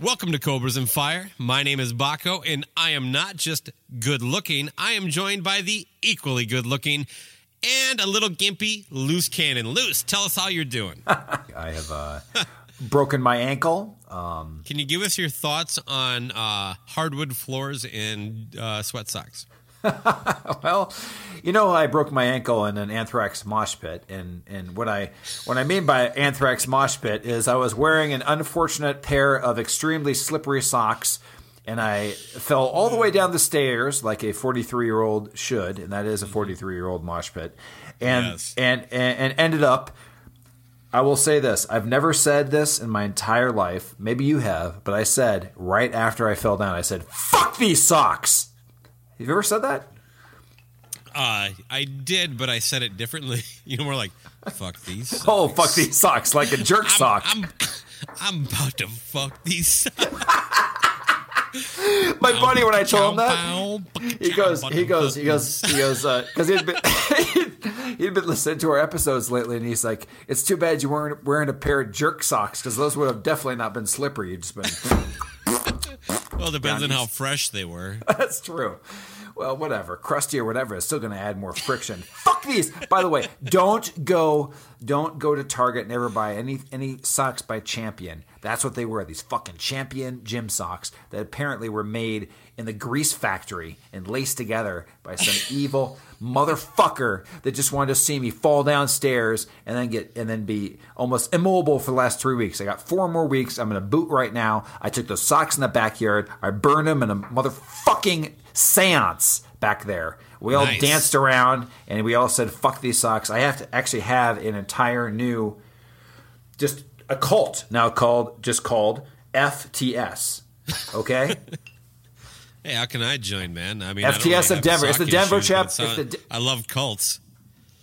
Welcome to Cobras and Fire. My name is Bakko, and I am not just good-looking. I am joined by the equally good-looking and a little gimpy Loose Cannon. Loose, tell us how you're doing. I have broken my ankle. Can you give us your thoughts on hardwood floors and sweat socks? Well, you know, I broke my ankle in an Anthrax mosh pit, and what I mean by Anthrax mosh pit is I was wearing an unfortunate pair of extremely slippery socks, and I fell all the way down the stairs like a 43-year-old should, and that is a 43-year-old mosh pit, and yes. and ended up. I will say this. I've never said this in my entire life. Maybe you have, but I said right after I fell down, I said, "Fuck these socks." Have you ever said that? I did, but I said it differently. You know, more like, fuck these socks. Oh, fuck these socks, like a jerk sock. I'm about to fuck these socks. My buddy, when I told him that, he goes, because he'd been listening to our episodes lately, and he's like, it's too bad you weren't wearing a pair of jerk socks, because those would have definitely not been slippery. You'd just been... Well, it depends on how fresh they were. That's true. Well, whatever. Crusty or whatever is still going to add more friction. Fuck these. By the way, don't go to Target and ever buy any socks by Champion. That's what they were. These fucking Champion gym socks that apparently were made in the grease factory and laced together by some evil motherfucker that just wanted to see me fall downstairs and then be almost immobile for the last 3 weeks. I got 4 more weeks. I'm in a boot right now. I took those socks in the backyard. I burned them in a motherfucking seance back there. We all danced around and we all said, fuck these socks. I have to actually have an entire new, just a cult now called FTS. Okay. Hey, how can I join, man? I mean, FTS of Denver. It's the Denver chapter. I love cults.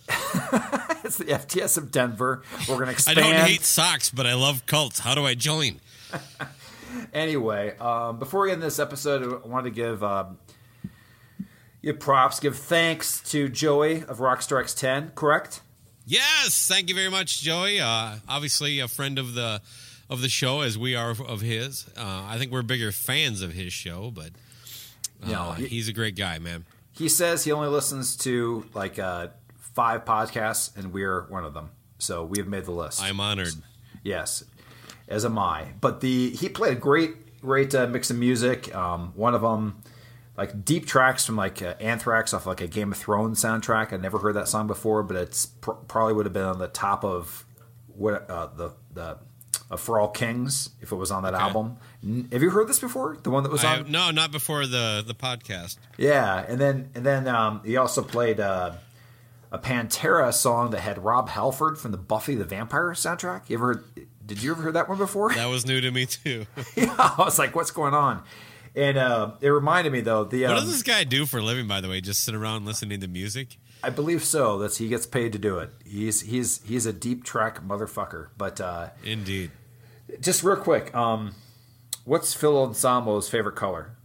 It's the FTS of Denver. We're going to expand. I don't hate socks, but I love cults. How do I join? Anyway, before we end this episode, I wanted to give you props, give thanks to Joey of Rockstar X10, correct? Yes, thank you very much, Joey. Obviously a friend of the show, as we are of his. I think we're bigger fans of his show, but You know, he's a great guy, man. He says he only listens to like 5 podcasts, and we're one of them. So we have made the list. I'm honored. Yes, as am I. But he played a great mix of music. One of them, like deep tracks from like Anthrax off like a Game of Thrones soundtrack. I never heard that song before, but it's probably would have been on the top of what the For All Kings if it was on that album. Have you heard this before? The one that was on? No, not before the podcast. Yeah, and then he also played a Pantera song that had Rob Halford from the Buffy the Vampire soundtrack. Did you ever hear that one before? That was new to me too. Yeah, I was like, what's going on? And it reminded me though. What does this guy do for a living, by the way? Just sit around listening to music? I believe so. He gets paid to do it. He's a deep track motherfucker. But indeed. Just real quick, what's Phil Anselmo's favorite color?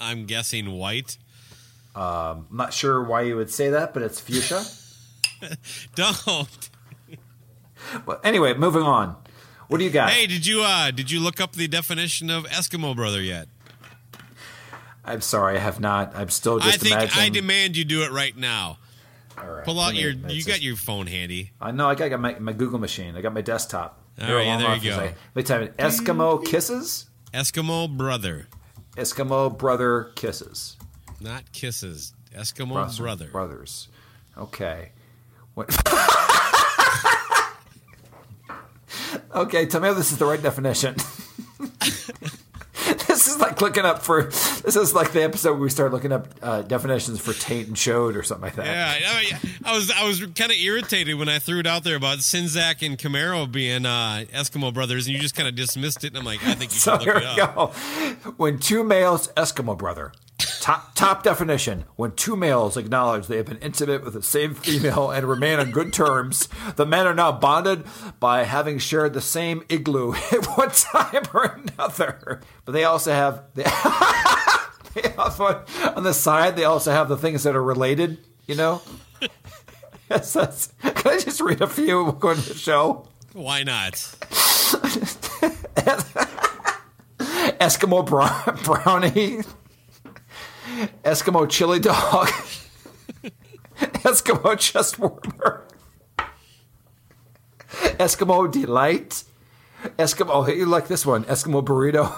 I'm guessing white. Not sure why you would say that, but it's fuchsia. Don't. Well, anyway, moving on. What do you got? Hey, did you look up the definition of Eskimo brother yet? I'm sorry, I have not. I'm still just imagining. I demand you do it right now. All right. Pull out got your phone handy. I know, I got my Google machine. I got my desktop. All right, there you go. Let me type in Eskimo kisses. Eskimo brother. Eskimo brother kisses. Not kisses. Eskimo brother. Brothers. Okay. What? Okay, tell me how this is the right definition. This is like looking up for. This is like the episode where we started looking up definitions for taint and chode or something like that. Yeah, I was kind of irritated when I threw it out there about Sinzak and Camaro being Eskimo brothers, and you just kind of dismissed it. And I'm like, I think you should look it up. Go. When two males, Eskimo brother. Top definition. When two males acknowledge they have been intimate with the same female and remain on good terms, the men are now bonded by having shared the same igloo at one time or another. But they also have... on the side, they also have the things that are related, you know? Can I just read a few and we'll go into the show? Why not? Eskimo brownie... Eskimo chili dog. Eskimo chest warmer. Eskimo delight. Eskimo, you like this one, Eskimo burrito.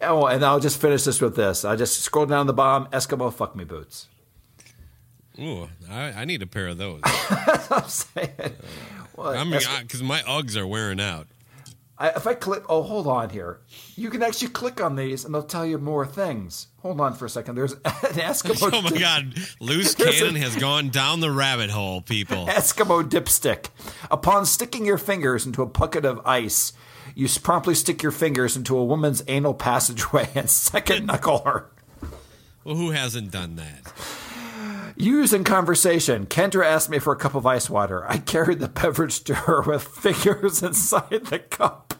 Oh, and I'll just finish this with this. I just scroll down the bottom, Eskimo fuck me boots. Ooh, I need a pair of those. That's what I'm saying. Well, I mean, because my Uggs are wearing out. If I click, hold on here. You can actually click on these, and they'll tell you more things. Hold on for a second. There's an Eskimo. Oh my God! Loose cannon has gone down the rabbit hole, people. Eskimo dipstick. Upon sticking your fingers into a bucket of ice, you promptly stick your fingers into a woman's anal passageway and second knuckle her. Well, who hasn't done that? Used in conversation. Kendra asked me for a cup of ice water. I carried the beverage to her with fingers inside the cup.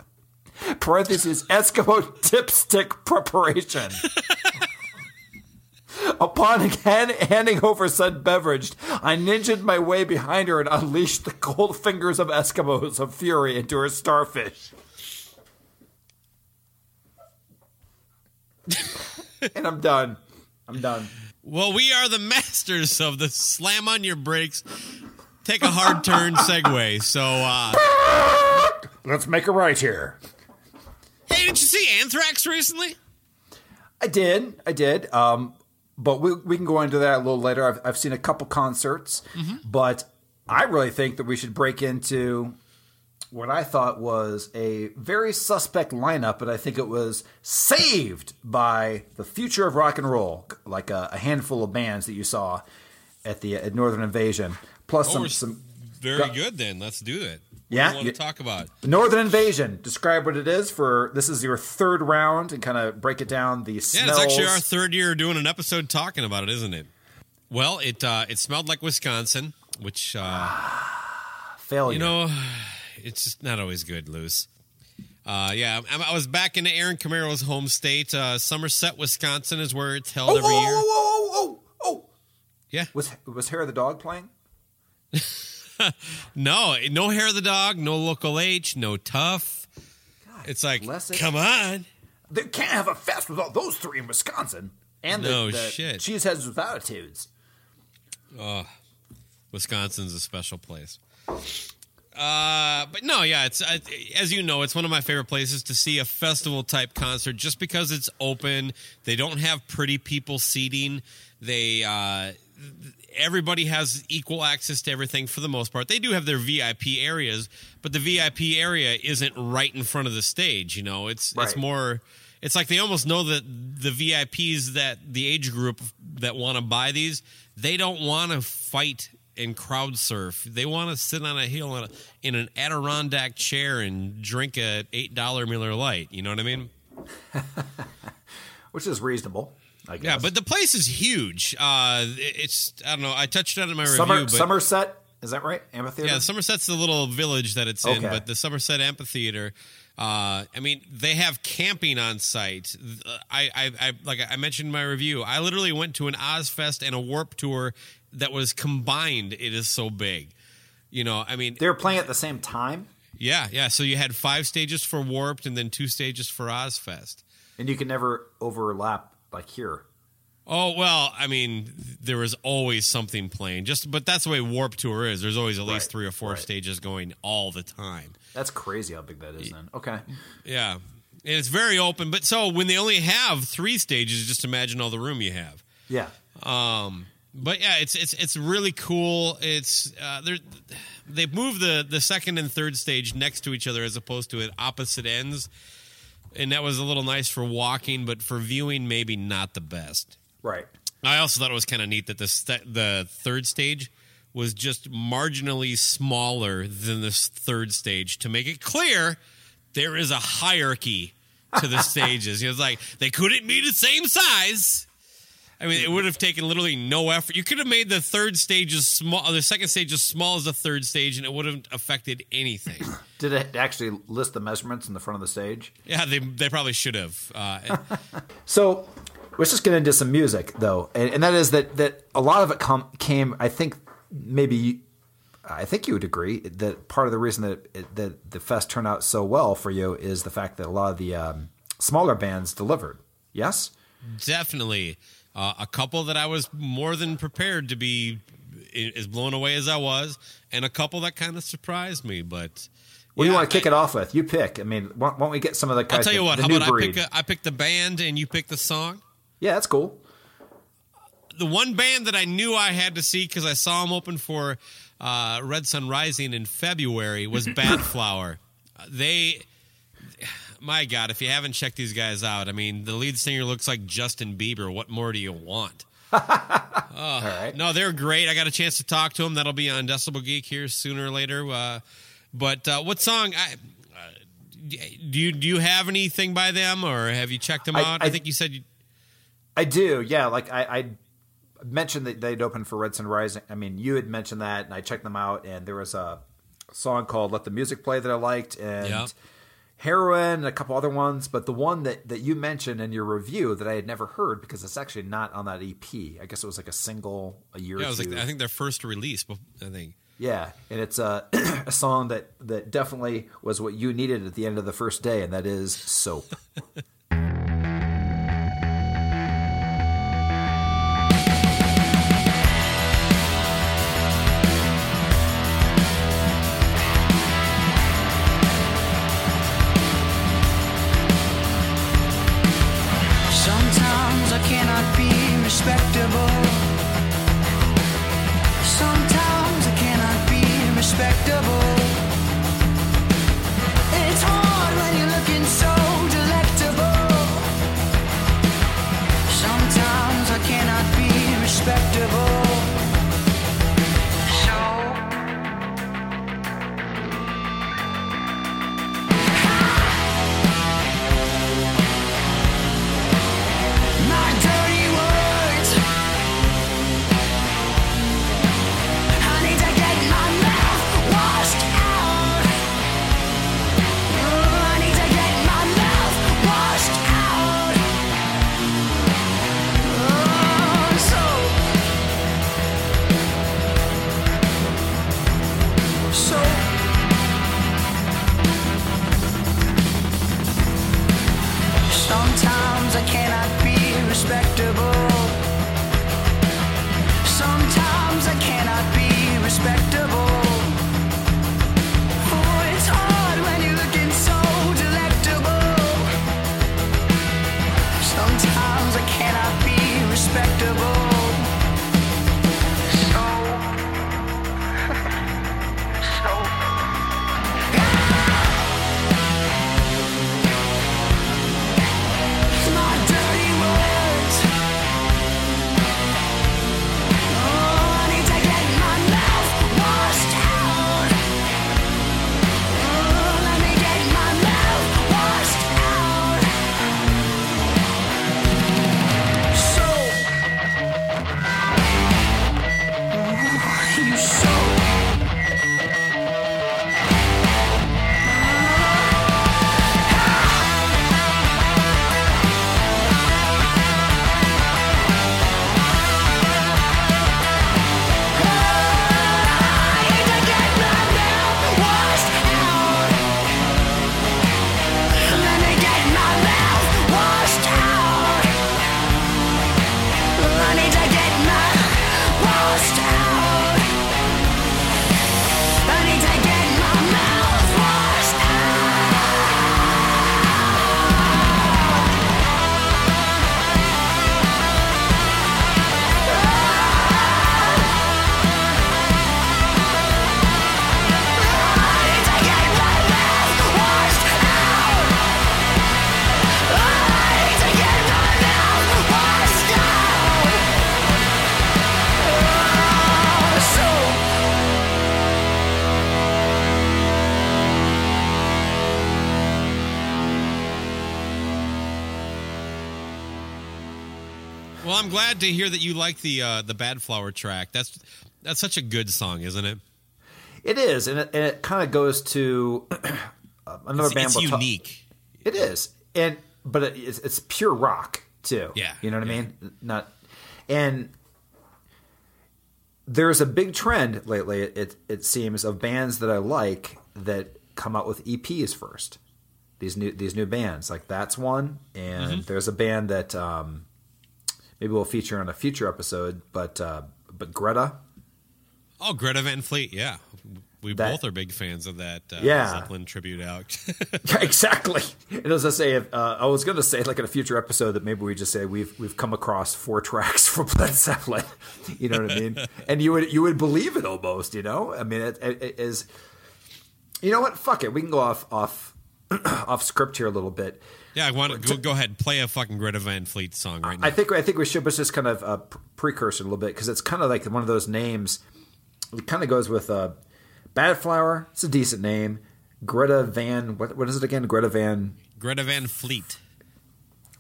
Parentheses, Eskimo dipstick preparation. Upon handing over said beverage, I ninja'd my way behind her and unleashed the cold fingers of Eskimos of fury into her starfish. And I'm done. I'm done. Well, we are the masters of the slam on your brakes, take a hard turn segue. So let's make a right here. Hey, did you see Anthrax recently? I did. But we can go into that a little later. I've seen a couple concerts, but I really think that we should break into what I thought was a very suspect lineup, but I think it was saved by the future of rock and roll, like a handful of bands that you saw at Northern Invasion. Plus some very good. Then let's do it. Yeah, want to talk about Northern Invasion? Describe what it is. This is your third round, and kind of break it down. The smells. It's actually our third year doing an episode talking about it, isn't it? Well, it smelled like Wisconsin, which failure. You know. It's just not always good, Luce. I was back into Aaron Camaro's home state. Somerset, Wisconsin is where it's held every year. Yeah. Was Hair of the Dog playing? No Hair of the Dog, no Local H, no Tough. God, it's like, come on. They can't have a fest without those three in Wisconsin. And the Cheeseheads with Attitudes. Oh, Wisconsin's a special place. But no, yeah, it's as you know, it's one of my favorite places to see a festival type concert just because it's open. They don't have pretty people seating. They everybody has equal access to everything for the most part. They do have their VIP areas, but the VIP area isn't right in front of the stage. You know, it's right. It's more. It's like they almost know that the VIPs that the age group that want to buy these, they don't want to fight and crowd surf. They want to sit on a hill in an Adirondack chair and drink a $8 Miller Lite. You know what I mean? Which is reasonable, I guess. Yeah, but the place is huge. It's I don't know. I touched on it in my review. But Somerset, is that right? Amphitheater? Yeah, Somerset's the little village that it's in, but the Somerset Amphitheater. I mean, they have camping on site. I like I mentioned in my review, I literally went to an Ozfest and a Warped Tour that was combined. It is so big. You know, I mean... They were playing at the same time? Yeah, yeah. So you had 5 stages for Warped and then 2 stages for Ozfest. And you can never overlap like here. Oh, well, I mean, there was always something playing. But that's the way Warped Tour is. There's always at least 3 or 4 stages going all the time. That's crazy how big that is then. Okay. Yeah. And it's very open. But so when they only have 3 stages, just imagine all the room you have. Yeah. But yeah, it's really cool. It's they've moved the second and third stage next to each other as opposed to at opposite ends. And that was a little nice for walking, but for viewing, maybe not the best. Right. I also thought it was kind of neat that the third stage was just marginally smaller than this third stage to make it clear there is a hierarchy to the stages. It was like they couldn't be the same size. I mean, it would have taken literally no effort. You could have made the third stage as small, or the second stage as small as the third stage, and it wouldn't have affected anything. Did it actually list the measurements in the front of the stage? Yeah, they probably should have. So let's just get into some music, though. And that is that a lot of it came, I think, maybe, I think you would agree, that part of the reason that the fest turned out so well for you is the fact that a lot of the smaller bands delivered. Yes? Definitely. A couple that I was more than prepared to be as blown away as I was, and a couple that kind of surprised me, but... What do you want to kick it off with? You pick. I mean, why don't we get some of the guys, I'll tell you what, how about I pick the band and you pick the song? Yeah, that's cool. The one band that I knew I had to see because I saw them open for Red Sun Rising in February was Badflower. My God, if you haven't checked these guys out, I mean, the lead singer looks like Justin Bieber. What more do you want? All right. No, they're great. I got a chance to talk to them. That'll be on Decibel Geek here sooner or later. But what song? Do you have anything by them, or have you checked them out? I think you said you... I do, yeah. Like I mentioned that they'd opened for Red Sun Rising. I mean, you had mentioned that, and I checked them out, and there was a song called Let the Music Play that I liked, and Heroin and a couple other ones. But the one that you mentioned in your review that I had never heard, because it's actually not on that EP. I guess it was like a single a year or two. I think their first release, I think. Yeah, and it's a song that definitely was what you needed at the end of the first day, and that is Soap. Sometimes I cannot be respectable. Respectable. It's hard when you're looking so delectable. Sometimes I cannot be respectable. So my dirty words Well, I'm glad to hear that you like the Badflower track. That's such a good song, isn't it? It is, and it kind of goes to another band. It's unique. It is, but it's pure rock too. Yeah, you know what I mean. There's a big trend lately, it seems, of bands that I like that come out with EPs first. These new bands, like that's one, and there's a band that maybe we'll feature on a future episode, but Greta. Oh, Greta Van Fleet, yeah. We both are big fans of that Zeppelin tribute act. Yeah, exactly. And as I say, I was going to say, like in a future episode, that maybe we just say we've come across 4 tracks from Led Zeppelin. You know what I mean? And you would believe it almost. You know, I mean, it is. You know what? Fuck it. We can go off script here a little bit. Yeah, go ahead, play a fucking Greta Van Fleet song right now. I think we should, but just kind of a precursor a little bit, because it's kind of like one of those names. It kind of goes with Badflower. It's a decent name. Greta Van. What is it again? Greta Van Fleet.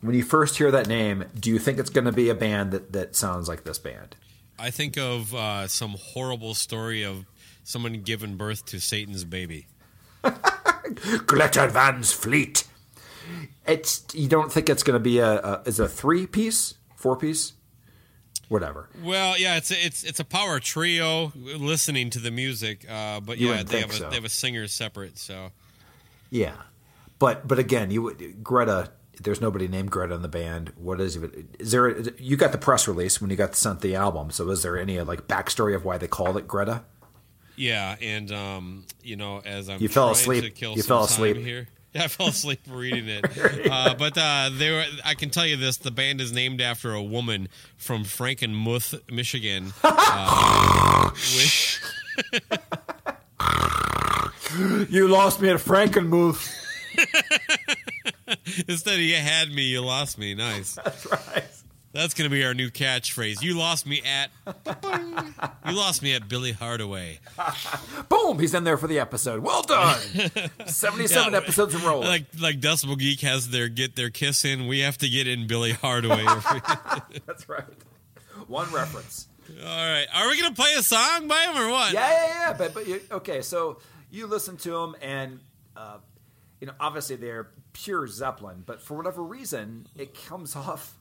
When you first hear that name, do you think it's going to be a band that sounds like this band? I think of some horrible story of someone giving birth to Satan's baby. Greta Van Fleet. You don't think it's going to be a 3-piece, 4-piece? Whatever. Well, yeah, it's a power trio listening to the music, but yeah, they have a singer separate. So yeah, but again, Greta. There's nobody named Greta in the band. What is it? Is there? You got the press release when you got sent the album. So is there any like backstory of why they called it Greta? Yeah, and as I'm you fell asleep here. I fell asleep reading it, but I can tell you this: the band is named after a woman from Frankenmuth, Michigan. You lost me at Frankenmuth. Instead of you had me, you lost me. Nice. That's right. That's gonna be our new catchphrase. You lost me at. You lost me at Billy Hardaway. Boom! He's in there for the episode. Well done. 77 episodes in rolling. Like Decibel Geek has their get their kiss in. We have to get in Billy Hardaway. That's right. One reference. All right. Are we gonna play a song by him or what? Yeah. But okay. So you listen to him, and obviously they're pure Zeppelin, but for whatever reason, it comes off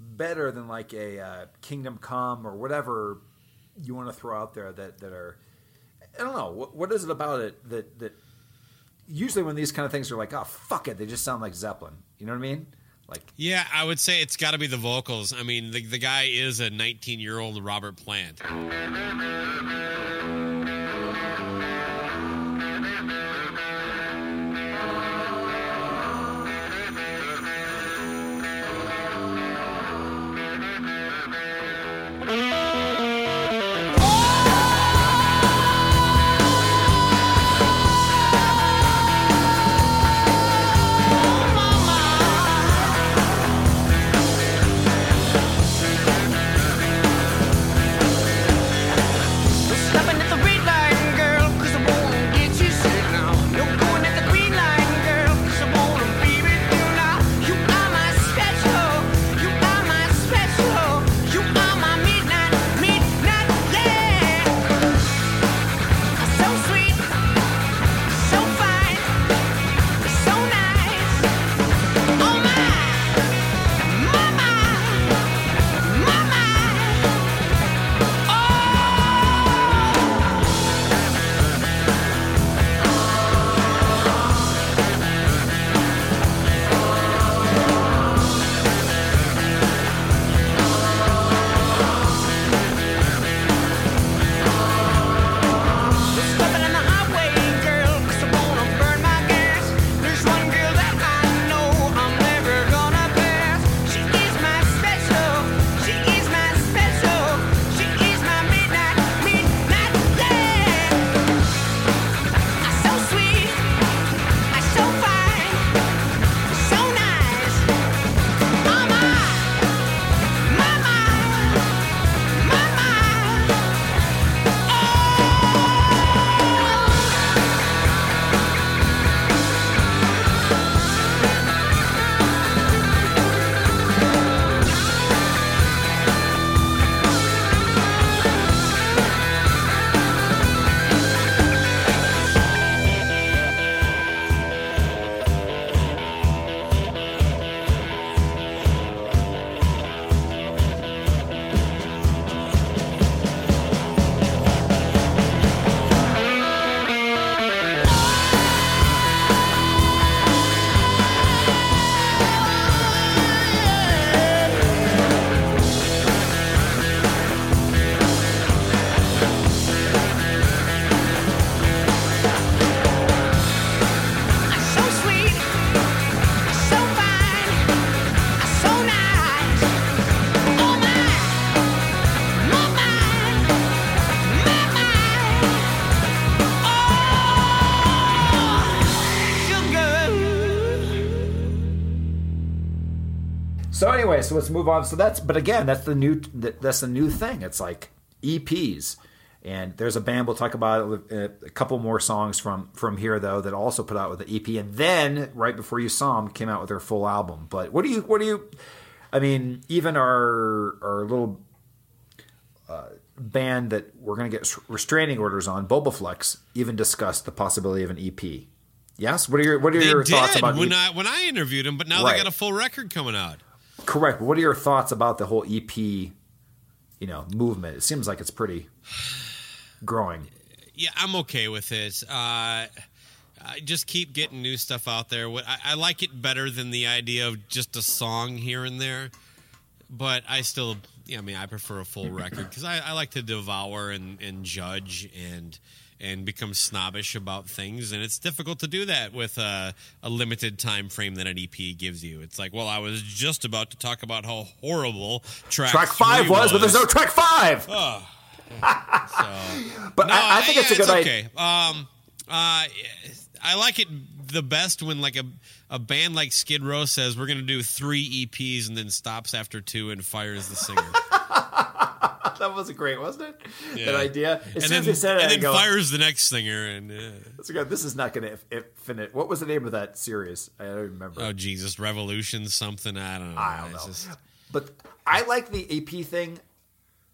better than like a Kingdom Come or whatever you want to throw out there that are, I don't know, what is it about it that usually when these kind of things are like, oh, fuck it, they just sound like Zeppelin. You know what I mean? Like, yeah, I would say it's got to be the vocals. I mean, the guy is a 19-year-old Robert Plant. So anyway, so let's move on. So that's, but again, that's the new thing. It's like EPs. And there's a band we'll talk about a couple more songs from here though that also put out with the EP, and then right before you saw them came out with their full album. But what do you? I mean, even our little band that we're going to get restraining orders on, Bobaflex, even discussed the possibility of an EP. Yes, what are your thoughts about when EP? When I interviewed them, but now right. They got a full record coming out. Correct. What are your thoughts about the whole EP, movement? It seems like it's pretty growing. Yeah, I'm okay with it. I just keep getting new stuff out there. I like it better than the idea of just a song here and there. But I still, I prefer a full record because I like to devour and judge and become snobbish about things. And it's difficult to do that with a limited time frame that an EP gives you. It's like, well, I was just about to talk about how horrible track 5 was, but there's no track 5. Oh. So, but no, I think it's a good idea. Okay. I like it the best when like a band like Skid Row says we're going to do 3 EPs and then stops after 2 and fires the singer. That was great, wasn't it? Yeah. That idea. As soon as they said it, fires the next singer. This is not going to finish. What was the name of that series? I don't remember. Oh, Jesus. Revolution something. I don't know. But I like the EP thing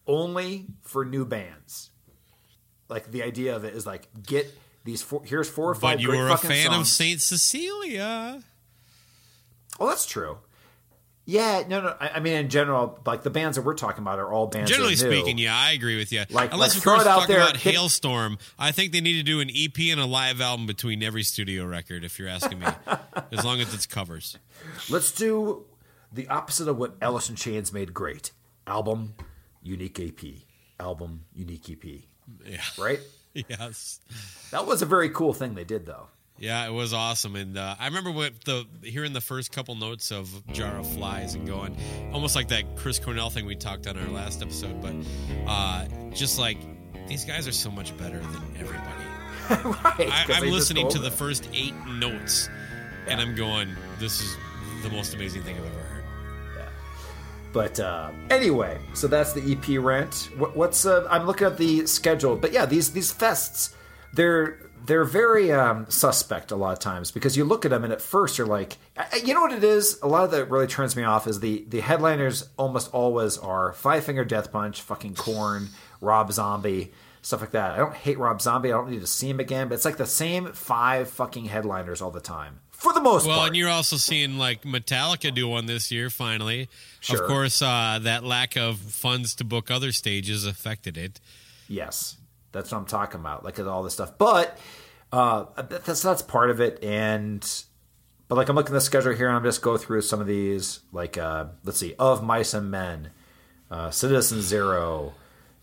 only for new bands. Like the idea of it is like get these here's 4 or 5 great fucking songs. But you were a fan of Saint Cecilia. Oh, that's true. Yeah, no. I mean, in general, like the bands that we're talking about are all bands. Generally that are new. Speaking, yeah, I agree with you. Like, unless you first talk about Hailstorm, I think they need to do an EP and a live album between every studio record. If you're asking me, as long as it's covers. Let's do the opposite of what Alice in Chains made great: album, unique EP, album, unique EP. Yeah. Right. Yes. That was a very cool thing they did, though. Yeah, it was awesome, and I remember hearing the first couple notes of Jar of Flies and going almost like that Chris Cornell thing we talked on our last episode, but just like these guys are so much better than everybody. Right, I'm listening to the first 8 notes, yeah. And I'm going, this is the most amazing thing I've ever heard. Yeah. But anyway, so that's the EP rant. I'm looking at the schedule, but yeah, these fests, they're very suspect a lot of times because you look at them and at first you're like, you know what it is? A lot of that really turns me off is the headliners almost always are Five Finger Death Punch, fucking Korn, Rob Zombie, stuff like that. I don't hate Rob Zombie. I don't need to see him again, but it's like the same 5 fucking headliners all the time for the most part. Well, and you're also seeing like Metallica do one this year finally. Sure. Of course, that lack of funds to book other stages affected it. Yes. That's what I'm talking about, like all this stuff. But that's part of it. But like I'm looking at the schedule here, and I'm just go through some of these. Like let's see, Of Mice and Men, Citizen Zero,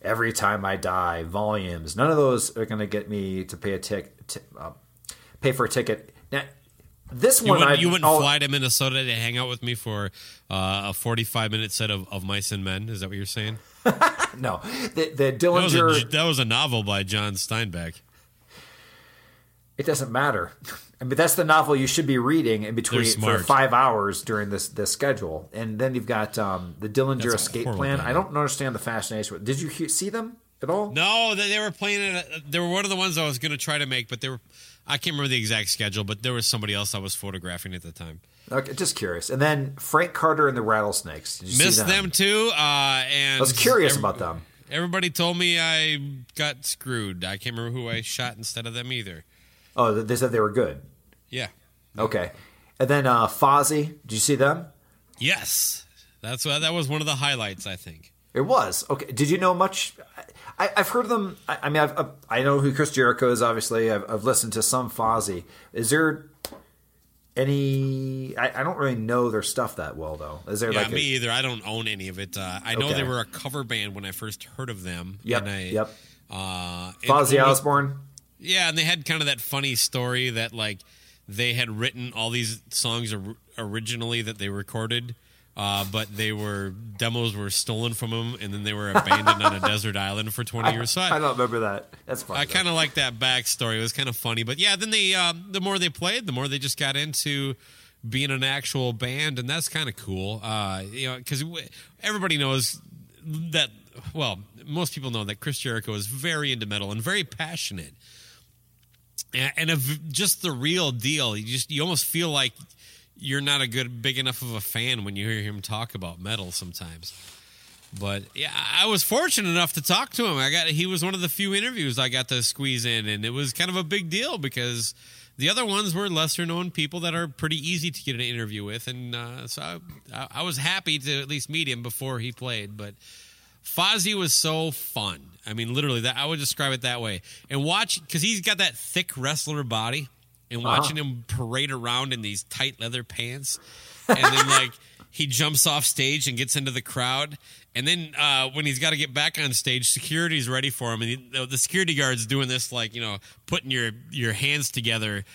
Every Time I Die, Volumes. None of those are going to get me to pay pay for a ticket. Now, this one, you wouldn't fly to Minnesota to hang out with me for a 45-minute set of Mice and Men. Is that what you're saying? No, the Dillinger. That was a novel by John Steinbeck. It doesn't matter. I mean, that's the novel you should be reading in between for 5 hours during this schedule. And then you've got the Dillinger Escape Plan. I don't understand the fascination. Did you see them at all? No, they were playing it. They were one of the ones I was going to try to make, but I can't remember the exact schedule, but there was somebody else I was photographing at the time. Okay, just curious. And then Frank Carter and the Rattlesnakes. Did you see them too? And I was curious about them. Everybody told me I got screwed. I can't remember who I shot instead of them either. Oh, they said they were good. Yeah. Okay. And then Fozzie. Did you see them? Yes. That was one of the highlights, I think. It was. Okay. Did you know much? I've heard them. I know who Chris Jericho is, obviously. I've listened to some Fozzie. Is there any? I don't really know their stuff that well, though. Is there? Yeah, me either. I don't own any of it. I know they were a cover band when I first heard of them. Yep. And Fozzie Osbourne. Yeah, and they had kind of that funny story that like they had written all these songs originally that they recorded. But demos were stolen from them, and then they were abandoned on a desert island for 20 years. So I don't remember that. That's fine. I kind of like that backstory. It was kind of funny. But yeah, then the more they played, the more they just got into being an actual band, and that's kind of cool. You know, because everybody knows that. Well, most people know that Chris Jericho is very into metal and very passionate, and just the real deal. You almost feel like you're not a big enough of a fan when you hear him talk about metal sometimes. But yeah, I was fortunate enough to talk to him. He was one of the few interviews I got to squeeze in, and it was kind of a big deal because the other ones were lesser known people that are pretty easy to get an interview with. And so I was happy to at least meet him before he played. But Fozzie was so fun. I mean, literally, I would describe it that way. And because he's got that thick wrestler body, and watching him parade around in these tight leather pants, and then he jumps off stage and gets into the crowd. And then when he's got to get back on stage, security's ready for him. And the security guard's doing this, putting your hands together,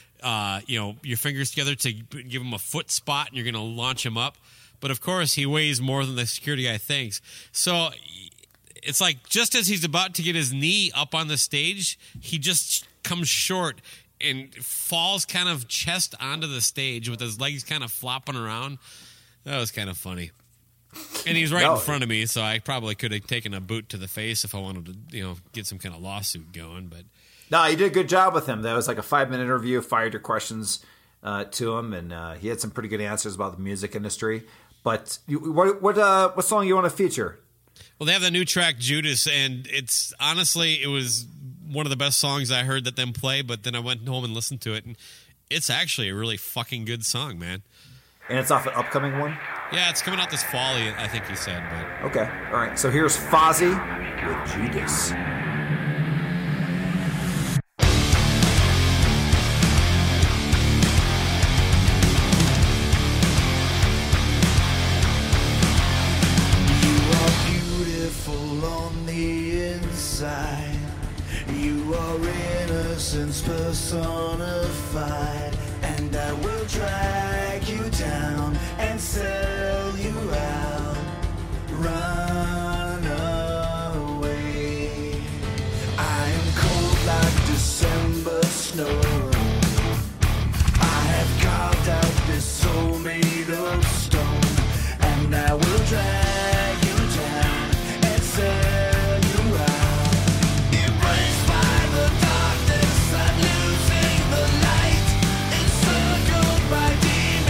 your fingers together to give him a foot spot, and you're going to launch him up. But, of course, he weighs more than the security guy thinks. So it's just as he's about to get his knee up on the stage, he just comes short and falls kind of chest onto the stage with his legs kind of flopping around. That was kind of funny. And he's right in front of me, so I probably could have taken a boot to the face if I wanted to, get some kind of lawsuit going. But no, you did a good job with him. That was a 5-minute interview. Fired your questions to him, and he had some pretty good answers about the music industry. But what song you want to feature? Well, they have the new track Judas, and it's honestly it was one of the best songs I heard that them play. But then I went home and listened to it, and it's actually a really fucking good song, man. And it's off an upcoming one? Yeah, it's coming out this fall, I think he said. But okay. All right. So here's Fozzie with Judas. You are beautiful on the inside. You are innocence personified. And I will drag you down and sell you out. Run away. I am cold like December snow. I have carved out this soul made of stone. And I will drag you down and sell you out. Embraced by the darkness, I'm losing the light. By demons.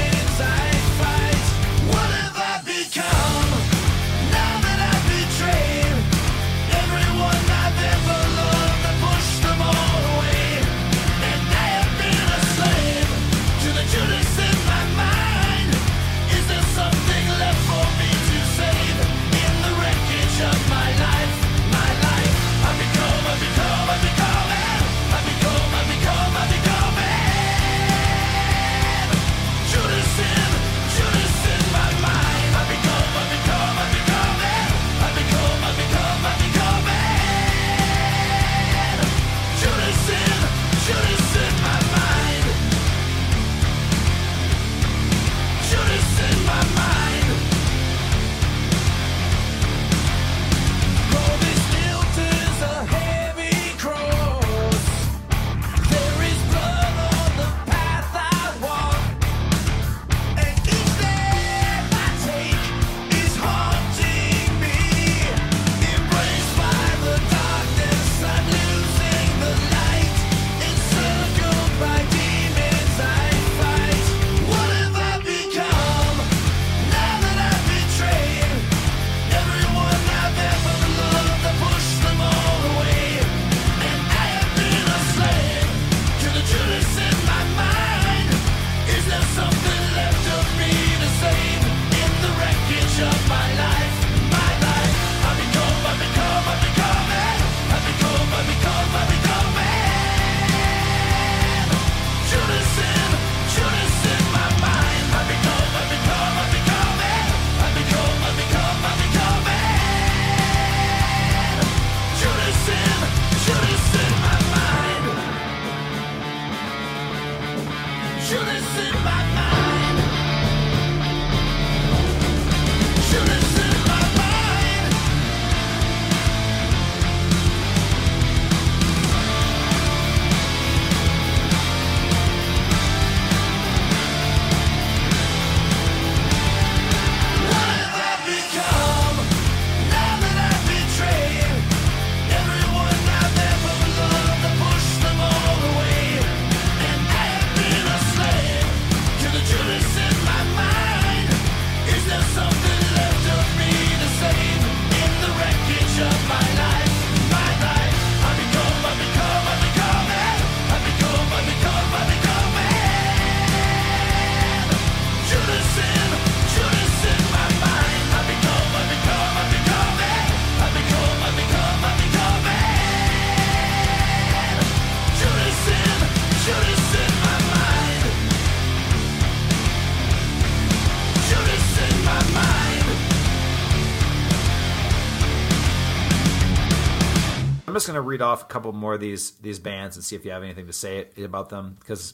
just going to read off a couple more of these bands and see if you have anything to say about them, because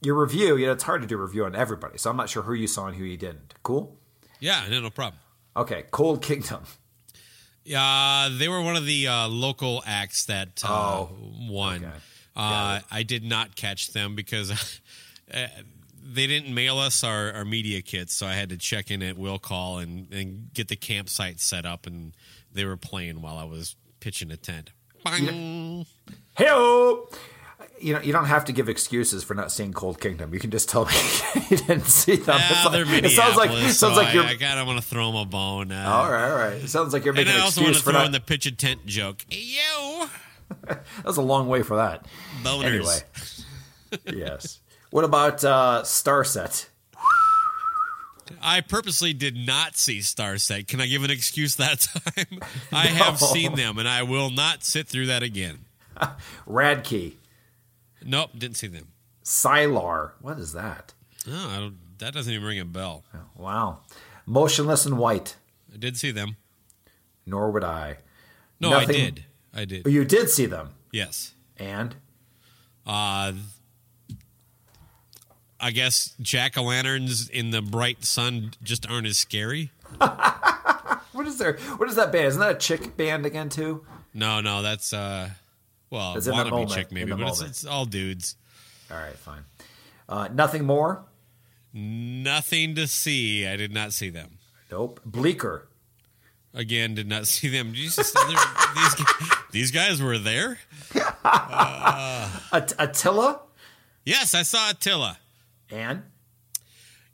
your review, you know, it's hard to do a review on everybody, so I'm not sure who you saw and who you didn't. Cool? Yeah, no problem. Okay, Cold Kingdom. They were one of the local acts that won. Okay. I did not catch them because they didn't mail us our media kits, so I had to check in at Will Call and get the campsite set up, and they were playing while I was pitching a tent. Bang! Hey-o! You know, you don't have to give excuses for not seeing Cold Kingdom. You can just tell me you didn't see them. Yeah, they're Minneapolis. It sounds like you're. I kind of want to throw them a bone. All right. It sounds like you're making an excuse for. And I also want to throw in the pitch a tent joke. Yo, that was a long way for that. Boners. Anyway, yes. What about Starset? I purposely did not see Starset. Can I give an excuse that time? I have seen them, and I will not sit through that again. Radkey. Nope, didn't see them. Sylar. What is that? Oh, that doesn't even ring a bell. Oh, wow. Motionless in White. I did see them. Nor would I. No, nothing. I did. You did see them? Yes. And? I guess jack-o'-lanterns in the bright sun just aren't as scary. What is that band? Isn't that a chick band again, too? No, that's... Well, it's wannabe chick maybe, but it's all dudes. All right, fine. Nothing more? Nothing to see. I did not see them. Nope. Bleaker. Again, did not see them. Jesus, these guys were there? Attila? Yes, I saw Attila. And?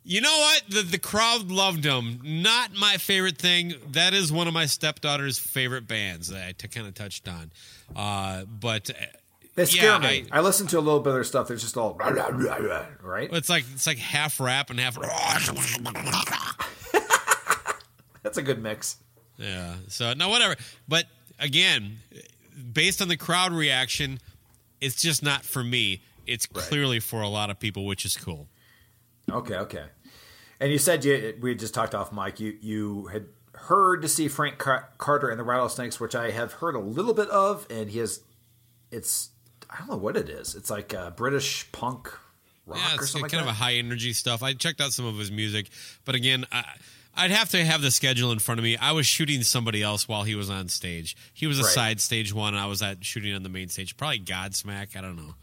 You know what? The crowd loved them. Not my favorite thing. That is one of my stepdaughter's favorite bands that I kind of touched on. But they scare me. I listened to a little bit of their stuff. They're just all blah, blah, blah, blah, right. It's like half rap and half. That's a good mix. Yeah. So no, whatever. But again, based on the crowd reaction, it's just not for me. It's clearly for a lot of people, which is cool. Okay. And you said we just talked off mic. You had heard to see Frank Carter and the Rattlesnakes, which I have heard a little bit of, and I don't know what it is. It's like British punk rock or something. It's kind of a high energy stuff. I checked out some of his music, but again, I'd have to have the schedule in front of me. I was shooting somebody else while he was on stage. He was a side stage one, and I was shooting on the main stage. Probably Godsmack. I don't know.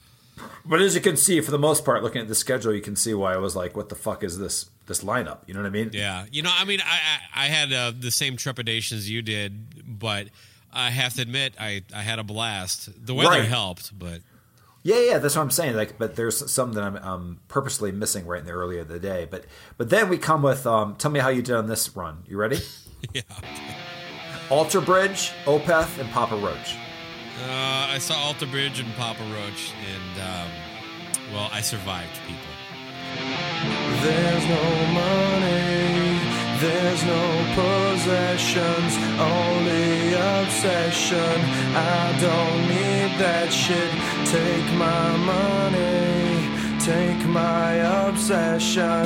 But as you can see, for the most part, looking at the schedule, you can see why I was like, what the fuck is this lineup? You know what I mean? Yeah. You know, I mean, I had the same trepidations you did, but I have to admit, I had a blast. The weather helped, but... Yeah, that's what I'm saying. Like, but there's some that I'm purposely missing right in the early of the day. But then we come with, tell me how you did on this run. You ready? Yeah. Okay. Alter Bridge, Opeth, and Papa Roach. I saw Alter Bridge and Papa Roach, and, I survived, people. There's no money, there's no possessions, only obsession. I don't need that shit. Take my money, take my obsession.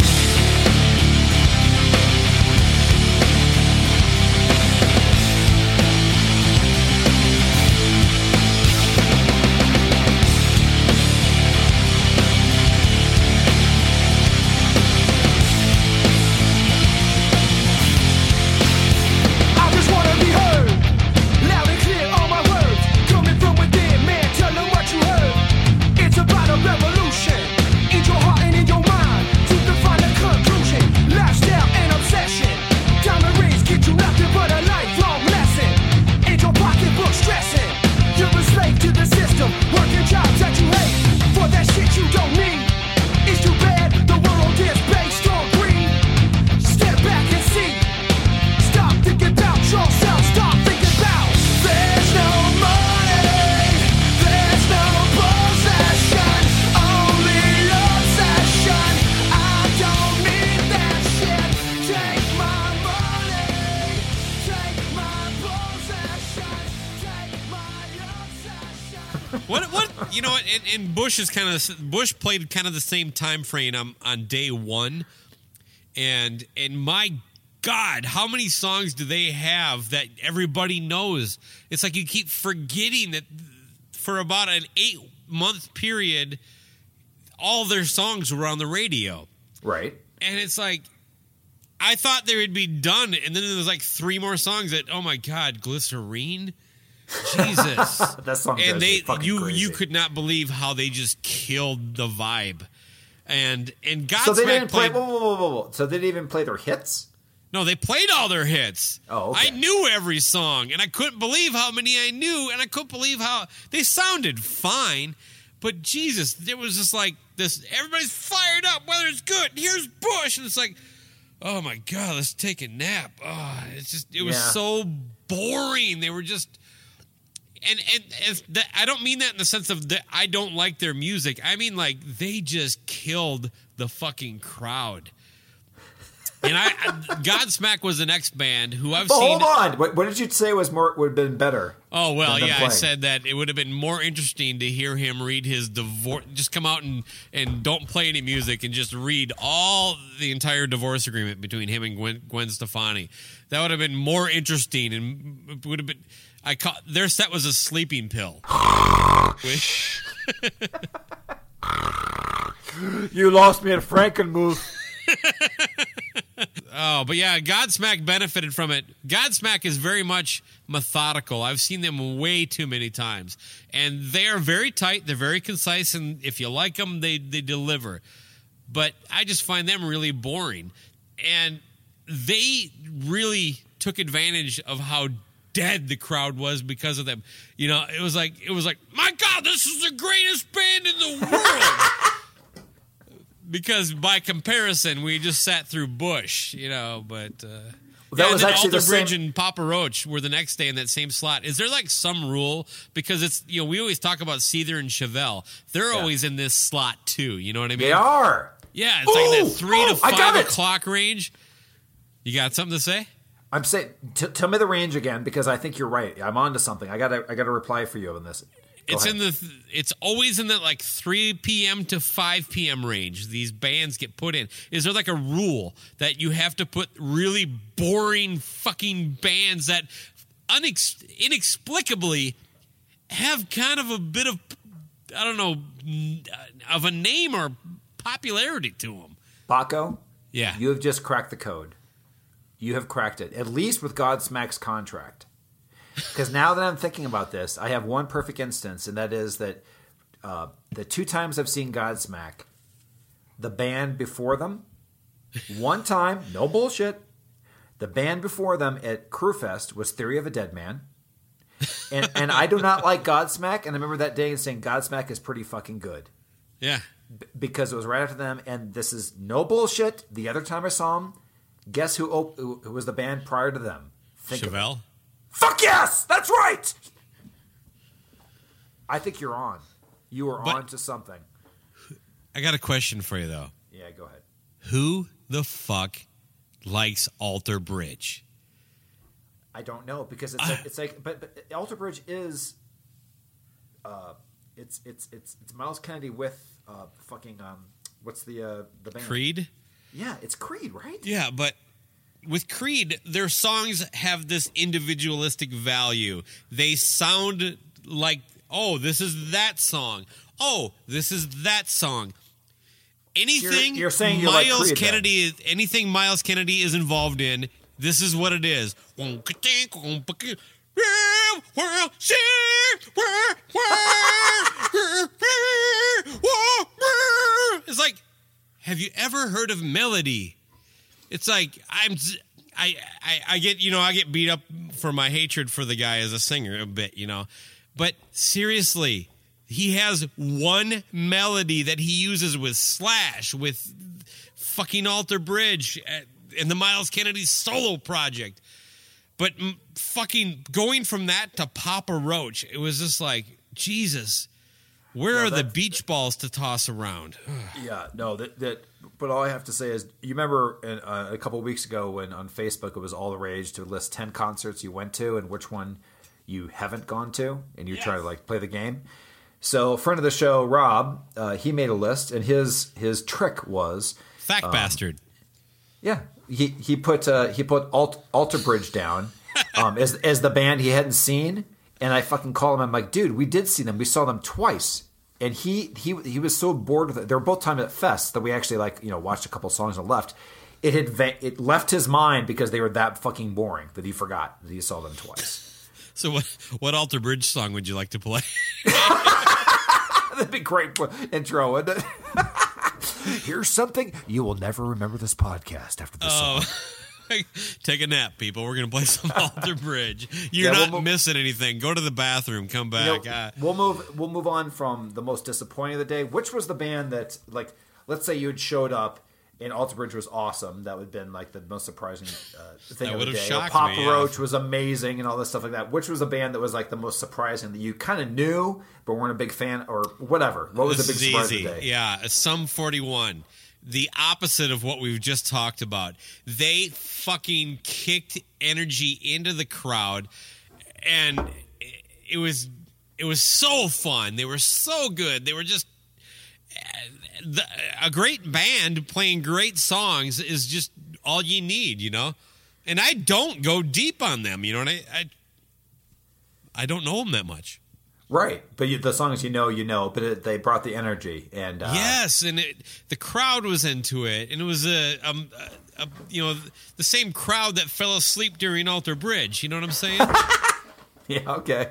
And Bush is Bush played kind of the same time frame on day one, and my God, how many songs do they have that everybody knows? It's like you keep forgetting that for about an 8-month period, all their songs were on the radio. Right. And it's like, I thought they would be done, and then there was like 3 more songs that, oh my God, Glycerine? Jesus. That song and they fucking crazy. You could not believe how they just killed the vibe. And Godsmack So they didn't even play their hits? No, they played all their hits. Oh, okay. I knew every song, and I couldn't believe how many I knew, and I couldn't believe how they sounded fine. But Jesus, there was just like this, everybody's fired up, whether it's good. Here's Bush, and it's like, oh my God, let's take a nap. Oh, it's just was so boring. They were just and I don't mean that in the sense of that I don't like their music. I mean like they just killed the fucking crowd. And Godsmack was the next band who I've seen. Hold on, what did you say would have been better? Oh well, yeah, I said that it would have been more interesting to hear him read his divorce. Just come out and don't play any music and just read all the entire divorce agreement between him and Gwen Stefani. That would have been more interesting and would have been. Their set was a sleeping pill. Which you lost me at Frankenmuth. Oh, but yeah, Godsmack benefited from it. Godsmack is very much methodical. I've seen them way too many times. And they are very tight. They're very concise. And if you like them, they deliver. But I just find them really boring. And they really took advantage of how dead the crowd was because of them. You know, it was like, my God, this is the greatest band in the world. Because by comparison, we just sat through Bush, you know, but... that was actually Alter Bridge and Papa Roach were the next day in that same slot. Is there like some rule? Because it's, you know, we always talk about Seether and Chevelle. They're always in this slot too, you know what I mean? They are. Yeah, it's like that 3 to 5 o'clock range. You got something to say? I'm saying, tell me the range again, because I think you're right. I'm onto something. I got to reply for you on this. It's always in that like 3 p.m. to 5 p.m. range. These bands get put in. Is there like a rule that you have to put really boring fucking bands that inexplicably have kind of a bit of, I don't know, of a name or popularity to them? Bakko? Yeah. You have just cracked the code. You have cracked it, at least with Godsmack's contract. Because now that I'm thinking about this, I have one perfect instance, and that is that the 2 times I've seen Godsmack, the band before them, one time, no bullshit, the band before them at Crewfest was Theory of a Dead Man. And I do not like Godsmack, and I remember that day and saying Godsmack is pretty fucking good. Yeah. Because it was right after them, and this is no bullshit. The other time I saw them, guess who was the band prior to them? Chevelle? Fuck yes! That's right! I think you're on. You are on to something. I got a question for you, though. Yeah, go ahead. Who the fuck likes Alter Bridge? I don't know, because it's like Alter Bridge is... It's Miles Kennedy with fucking... what's the band? Creed? Yeah, it's Creed, right? Yeah, but... With Creed, their songs have this individualistic value. They sound like, oh, this is that song. Oh, this is that song. Anything you're saying Miles like Creed, Kennedy then. Anything Miles Kennedy is involved in, this is what it is. It's like, have you ever heard of melody? It's like I get, you know, I get beat up for my hatred for the guy as a singer a bit, you know, but seriously, he has one melody that he uses with Slash, with fucking Alter Bridge and the Miles Kennedy solo project. But fucking going from that to Papa Roach, it was just like, Jesus, where are the beach balls to toss around? Yeah, no, that. But all I have to say is, you remember a couple of weeks ago when on Facebook it was all the rage to list 10 concerts you went to and which one you haven't gone to, and you try to like play the game. So a friend of the show, Rob, he made a list, and his trick was fact bastard. Yeah, he put Alter Bridge down as the band he hadn't seen, and I fucking call him. I'm like, dude, we did see them. We saw them twice, and he was so bored with it. They were both times at Fest that we actually watched a couple songs and left. It left his mind because they were that fucking boring that he forgot that he saw them twice. So what Alter Bridge song would you like to play? That'd be a great intro, wouldn't it? Here's something you will never remember this podcast after this song. Take a nap, people. We're going to play some Alter Bridge. You're not missing anything. Go to the bathroom. Come back. We'll move on from the most disappointing of the day, which was the band that, let's say you had showed up and Alter Bridge was awesome. That would have been the most surprising thing of the day. Papa Roach was amazing and all this stuff like that, which was a band that was the most surprising that you kind of knew but weren't a big fan or whatever. What was the big surprise of the day? Yeah, Sum 41. The opposite of what we've just talked about. They fucking kicked energy into the crowd, and it was so fun. They were so good. They were just... a great band playing great songs is just all you need, and I don't go deep on them, and I don't know them that much, right? But the songs but they brought the energy, and yes, and the crowd was into it, and it was the same crowd that fell asleep during Alter Bridge, you know what I'm saying? Yeah, okay,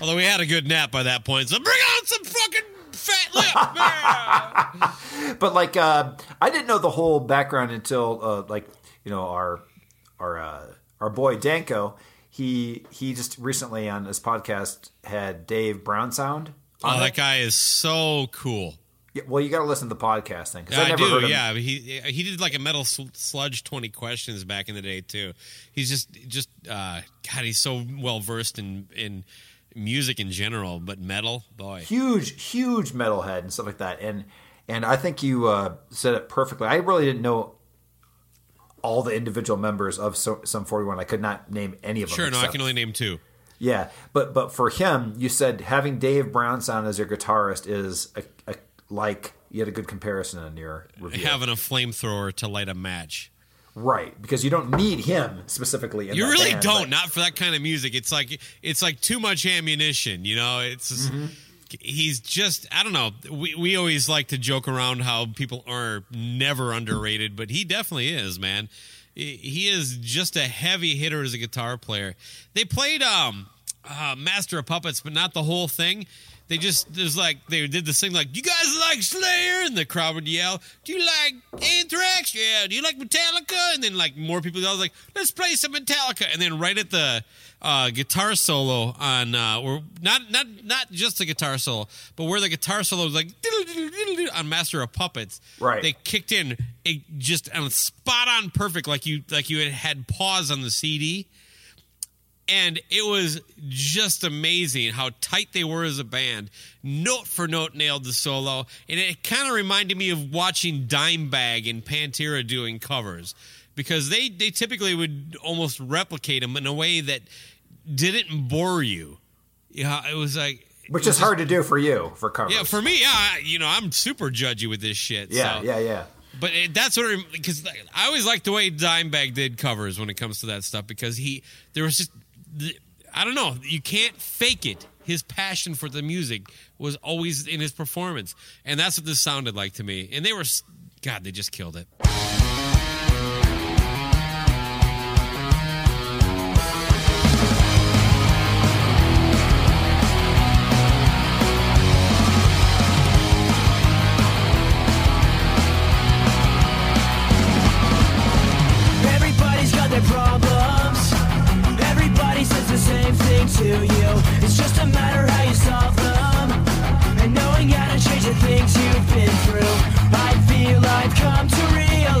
although we had a good nap by that point, so bring on some fucking fat lip, man. But I didn't know the whole background until our boy Danko, he just recently on his podcast had Dave Brown Sound. Oh, that guy is so cool. Yeah, well, you got to listen to the podcast thing. I never heard him. Yeah, he did a Metal Sludge 20 questions back in the day too. He's just God, he's so well versed in music in general, but metal, boy. Huge metalhead and stuff like that. And I think you said it perfectly. I really didn't know all the individual members of Sum 41. I could not name any of them. Sure, I can only name two. Yeah, but for him, you said having Dave Brown Sound as your guitarist is you had a good comparison in your review. Having a flamethrower to light a match. Right, because you don't need him specifically. You really don't. Not for that kind of music. It's like too much ammunition. It's just, mm-hmm. He's just. I don't know. We always like to joke around how people are never underrated, but he definitely is, man. He is just a heavy hitter as a guitar player. They played Master of Puppets, but not the whole thing. They just, they did this thing you guys like Slayer? And the crowd would yell, do you like Anthrax? Yeah. Do you like Metallica? And then more people, I was let's play some Metallica. And then right at the guitar solo on, or not just the guitar solo, but where the guitar solo was on Master of Puppets. Right. They kicked in just spot on perfect, like you had pause on the CD. And it was just amazing how tight they were as a band. Note for note nailed the solo. And it kind of reminded me of watching Dimebag and Pantera doing covers. Because they typically would almost replicate them in a way that didn't bore you. Yeah, it was like... Which is hard to do for you, for covers. Yeah, for me, I'm super judgy with this shit. Yeah, so. Yeah. But that's what it... Because I always liked the way Dimebag did covers when it comes to that stuff. Because there was just... I don't know. You can't fake it. His passion for the music was always in his performance. And that's what this sounded like to me. And they just killed it. Come to realize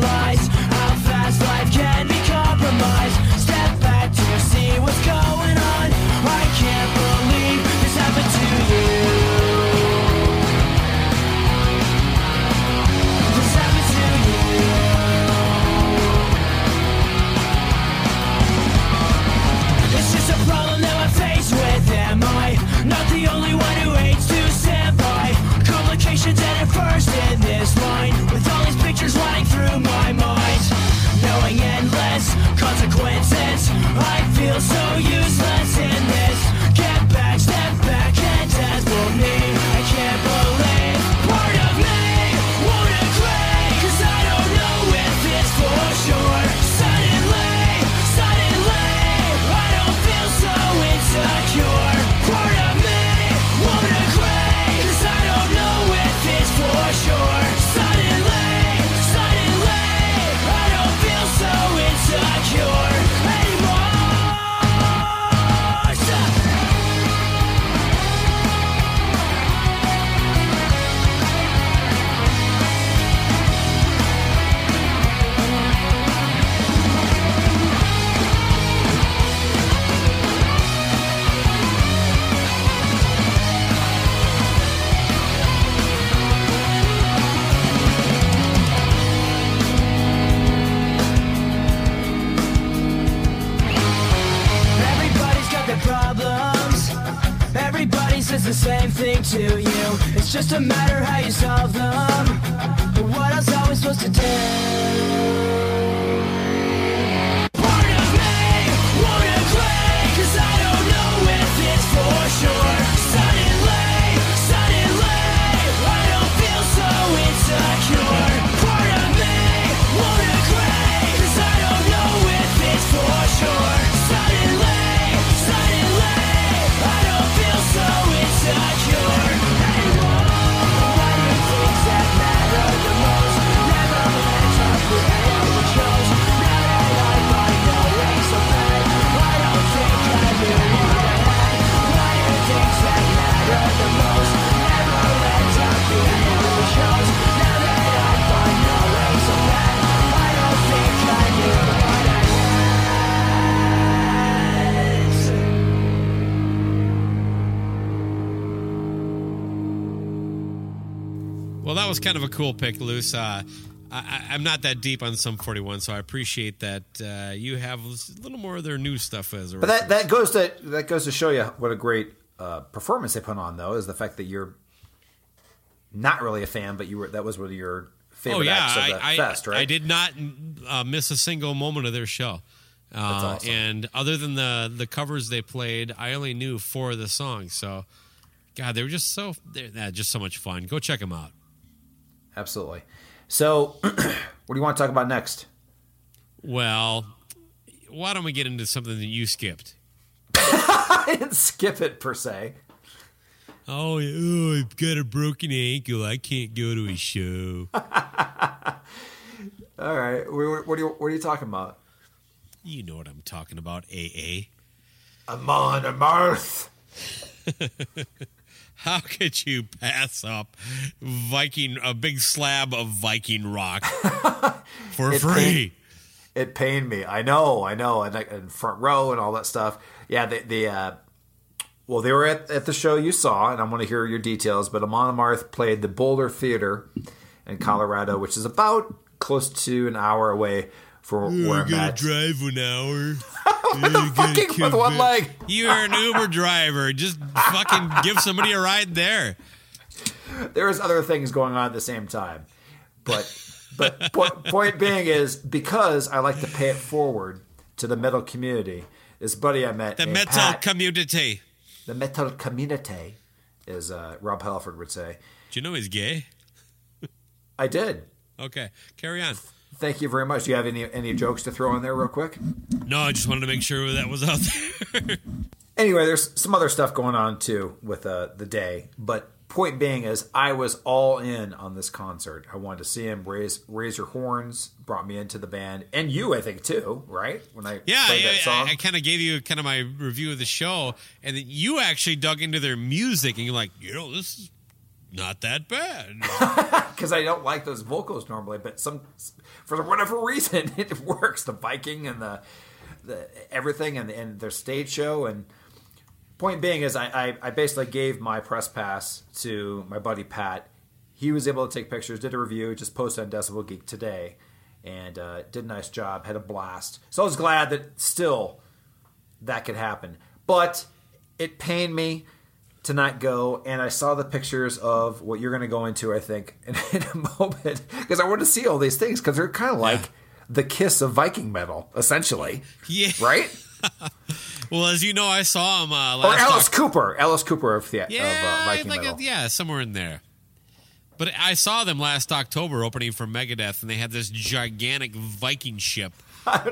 means the same thing to you. It's just a matter how you solve them. But what else are we supposed to do? Part of me wanna play, 'cause I don't know if it's for sure. Suddenly, I don't feel so insecure. Part of me wanna play, 'cause I don't know if it's for sure. Well, that was kind of a cool pick, Luce. I'm not that deep on Sum 41, so I appreciate that you have a little more of their new stuff as a reference. But that goes to show you what a great performance they put on, though, is the fact that you're not really a fan, but that was one of your favorite acts of the fest, right? I did not miss a single moment of their show. That's awesome. And other than the covers they played, I only knew 4 of the songs. So, God, they were just so much fun. Go check them out. Absolutely. So what do you want to talk about next? Well, why don't we get into something that you skipped? I didn't skip it, per se. Oh, I've got a broken ankle. I can't go to a show. All right. What are you talking about? You know what I'm talking about, AA. I'm on a mirth. How could you pass up a big slab of Viking rock for free? It pained me. I know. And front row and all that stuff. Yeah, they were at the show you saw, and I want to hear your details, but Amon Amarth played the Boulder Theater in Colorado, which is about close to an hour away from where I'm at. You're going to drive an hour? With one leg. You are an Uber driver. Just fucking give somebody a ride there. There is other things going on at the same time. But point being is, because I like to pay it forward to the metal community, this buddy I met. The metal community, as Rob Halford would say. Do you know he's gay? I did. Okay, carry on. Thank you very much. Do you have any jokes to throw in there real quick? No, I just wanted to make sure that was out there. Anyway, there's some other stuff going on, too, with the day. But point being is I was all in on this concert. I wanted to see him raise your horns, brought me into the band. And you, I think, too, right? When I played that song. I kind of gave you kind of my review of the show. And then you actually dug into their music. And you're like, this is not that bad. Because I don't like those vocals normally, but for whatever reason, it works. The Viking and the everything and their stage show. And point being is I basically gave my press pass to my buddy Pat. He was able to take pictures, did a review, just posted on Decibel Geek today, and did a nice job, had a blast. So I was glad that still that could happen. But it pained me to not go, and I saw the pictures of what you're going to go into, I think, in a moment, because I want to see all these things, because they're kind of like the Kiss of Viking metal, essentially. Yeah. Right? Well, as you know, I saw him last time. Or Alice Cooper of Viking metal. Somewhere in there. But I saw them last October opening for Megadeth, and they had this gigantic Viking ship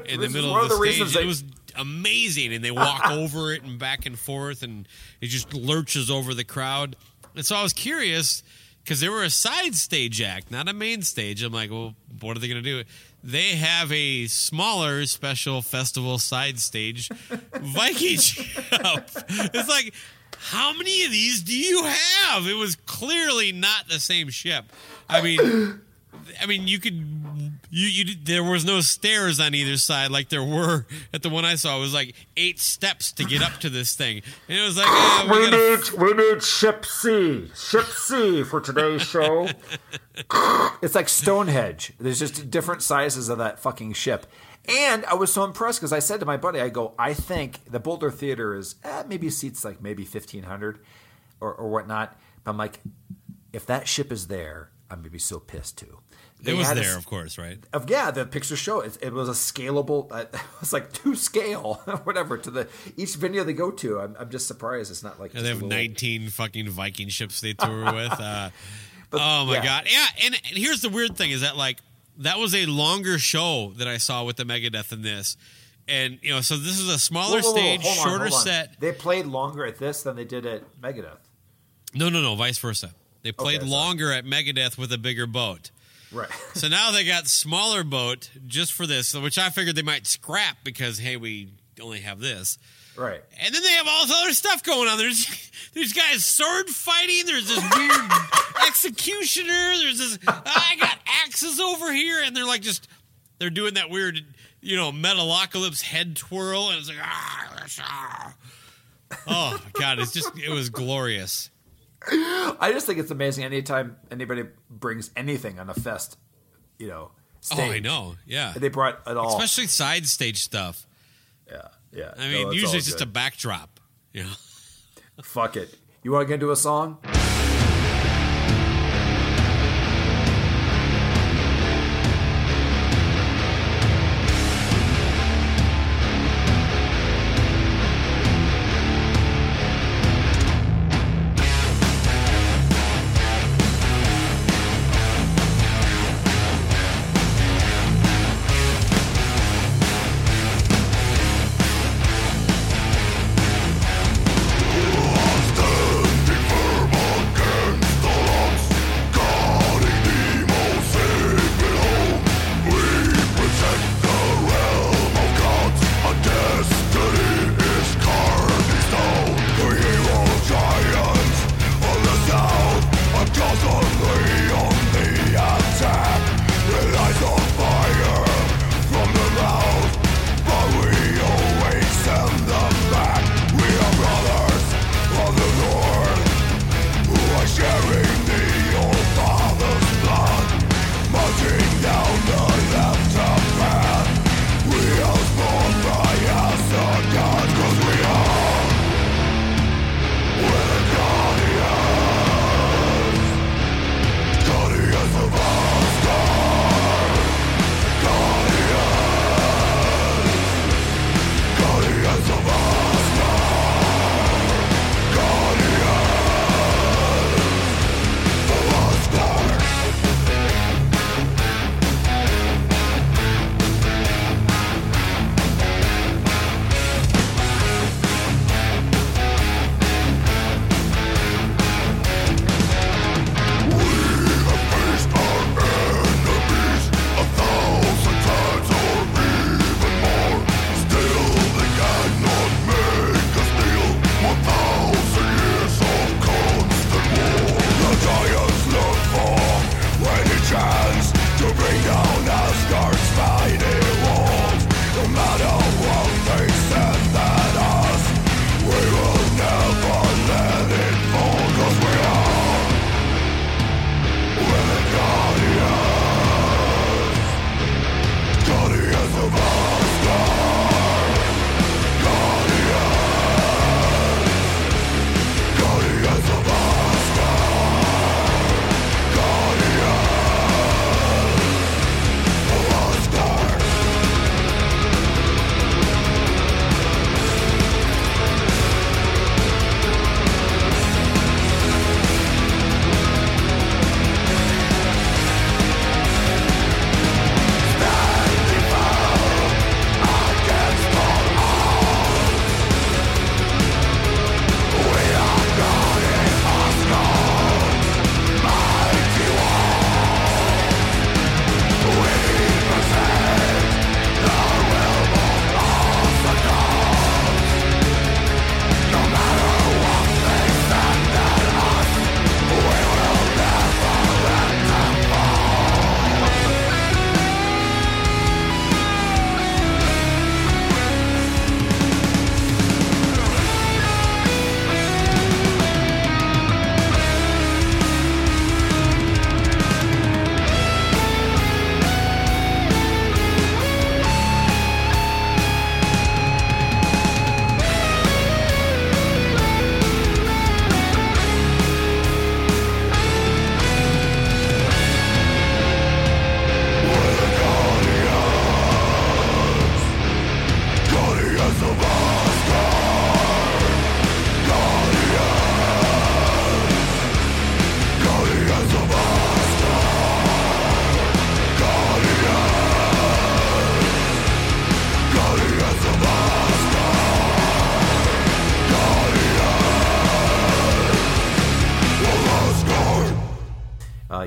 in the middle of the stage. It was amazing, and they walk over it and back and forth, and it just lurches over the crowd. And so I was curious, because they were a side stage act, not a main stage. I'm like, well, what are they going to do? They have a smaller special festival side stage Viking show. It's like, how many of these do you have? It was clearly not the same ship. I mean, you could... there was no stairs on either side like there were at the one I saw. It was like 8 steps to get up to this thing. And it was like... We need Ship C. Ship C for today's show. It's like Stonehenge. There's just different sizes of that fucking ship. And I was so impressed because I said to my buddy, I think the Boulder Theater is maybe seats like maybe 1,500. or whatnot. But I'm like, if that ship is there, I'm gonna be so pissed too. It was there, of course, right? Yeah, the pictures show it. It was a scalable. It was like to scale, whatever. To the each venue they go to, I'm just surprised it's not like. And they have 19 fucking Viking ships they tour with. But, oh my god, yeah. And here's the weird thing: is that like that was a longer show that I saw with the Megadeth than this. And, you know, so this is a smaller stage, shorter set. They played longer at this than they did at Megadeth. No, vice versa. They played longer at Megadeth with a bigger boat. Right. So now they got smaller boat just for this, which I figured they might scrap because, hey, we only have this. Right. And then they have all this other stuff going on. There's guys sword fighting. There's this weird executioner. There's this, I got axes over here. And they're like just, they're doing that weird... You know, Metalocalypse head twirl, and it's like, oh my god, it was glorious. I just think it's amazing anytime anybody brings anything on a fest, you know, stage. Oh, I know, yeah. They brought it all. Especially side stage stuff. Yeah. I mean, usually it's just a backdrop, you know. Fuck it. You want to get into a song?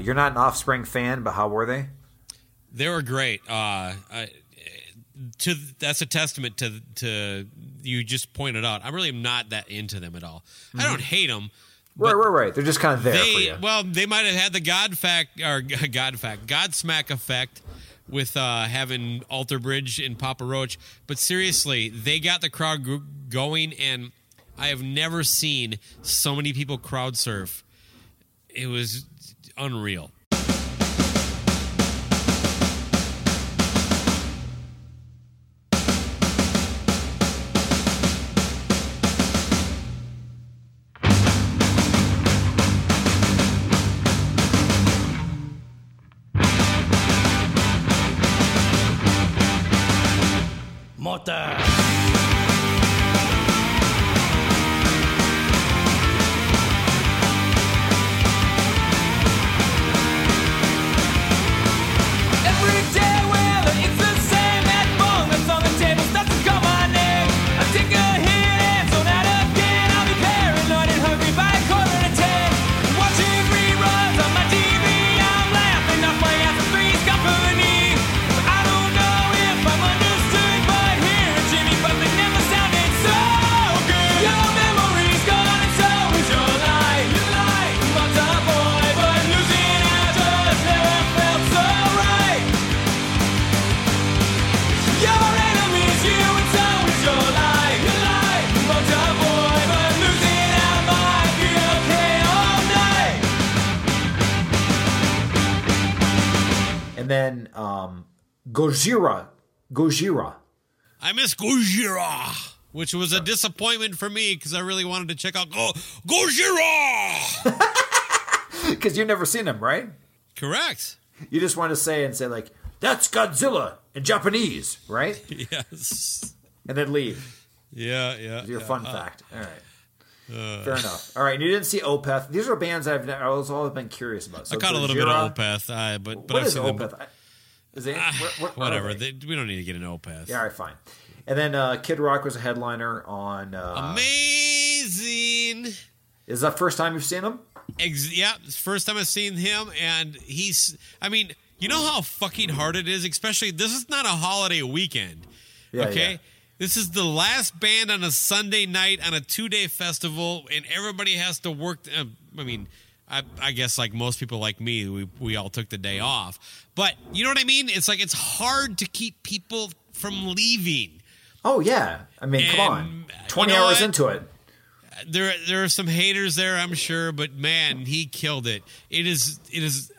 You're not an Offspring fan, but how were they? They were great. That's a testament to you just pointed out. I really am not that into them at all. Mm-hmm. I don't hate them. Right. They're just kind of there for you. Well, they might have had the Godsmack effect with having Alter Bridge and Papa Roach. But seriously, they got the crowd going, and I have never seen so many people crowd surf. It was unreal. Gojira. I miss Gojira, which was a disappointment for me because I really wanted to check out Gojira. Because you've never seen him, right? Correct. You just want to say like, that's Godzilla in Japanese, right? Yes. And then leave. Yeah. Your fun fact. All right. Fair enough. All right, and you didn't see Opeth. These are bands I've always been curious about. So I caught a little bit of Opeth, but what I've is seen Opeth? Them. Is it, whatever. We don't need to get an Opeth. Yeah, all right, fine. And then Kid Rock was a headliner on... Amazing! Is that the first time you've seen him? Yeah, it's the first time I've seen him, and he's... I mean, you know how fucking hard it is? Especially, this is not a holiday weekend, okay? Yeah. This is the last band on a Sunday night on a two-day festival, and everybody has to work... I mean... I guess like most people like me, we all took the day off. But you know what I mean? It's like it's hard to keep people from leaving. Oh, yeah. I mean, come on. 20 hours into it. There are some haters there, I'm sure. But, man, he killed it. It's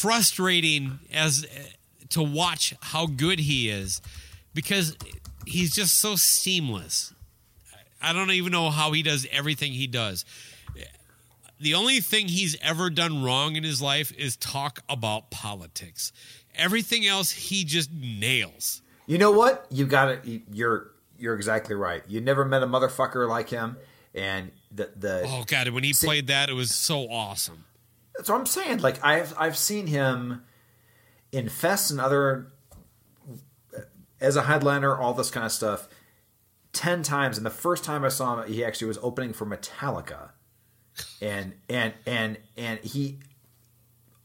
frustrating as to watch how good he is because he's just so seamless. I don't even know how he does everything he does. The only thing he's ever done wrong in his life is talk about politics. Everything else he just nails. You know what? You got it. You're exactly right. You never met a motherfucker like him. And the oh god, when he played that, it was so awesome. That's what I'm saying. Like I've seen him in fests and other as a headliner, all this kind of stuff 10 times. And the first time I saw him, he actually was opening for Metallica. And he,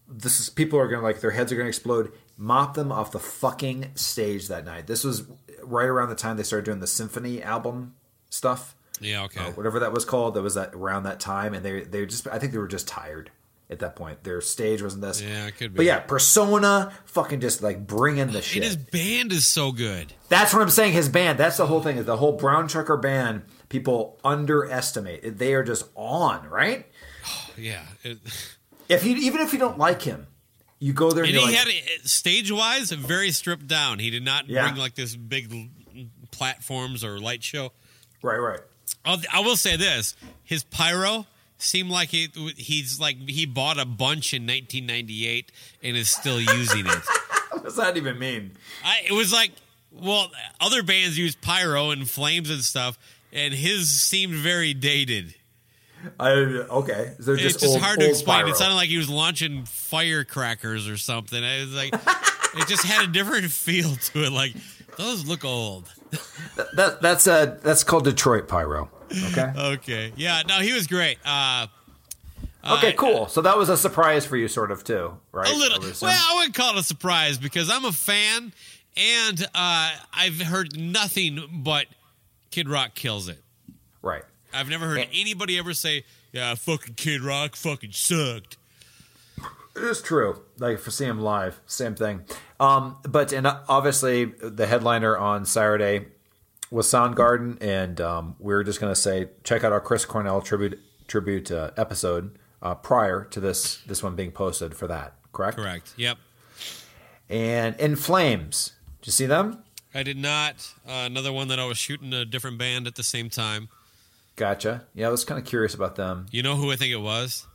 this is, people are going to like, their heads are going to explode, mop them off the fucking stage that night. This was right around the time they started doing the symphony album stuff. Yeah. Okay. Whatever that was called. That was that around that time. And they just, I think they were just tired at that point. Their stage wasn't this. Yeah, it could be. But yeah, Persona fucking just like bringing the shit. And his band is so good. That's what I'm saying. His band, that's the whole thing is the whole brown trucker band. People underestimate. They are just on, right? Oh, yeah. Even if you don't like him, you go there and you're like... And he had it, stage-wise, very stripped down. He did not bring like this big platforms or light show. Right. I will say this. His pyro seemed like he bought a bunch in 1998 and is still using it. What does that even mean? It was like... Well, other bands use pyro and flames and stuff, and his seemed very dated. Okay. So just it's just old, hard to explain. Pyro. It sounded like he was launching firecrackers or something. It was like it just had a different feel to it. Like those look old. That's called Detroit pyro. Okay. Okay. Yeah. No, he was great. Okay, cool. So that was a surprise for you, sort of, too, right? A little. Well, I wouldn't call it a surprise because I'm a fan, and I've heard nothing but Kid Rock kills it. Right. I've never heard anybody ever say, yeah, fucking Kid Rock fucking sucked. It's true. Like, for seeing him live, same thing. But obviously, the headliner on Saturday was Soundgarden, and we were just going to say, check out our Chris Cornell tribute episode. Prior to this one being posted for that, correct? Correct. Yep. And In Flames, did you see them? I did not. Another one that I was shooting a different band at the same time. Gotcha. Yeah, I was kind of curious about them. You know who I think it was?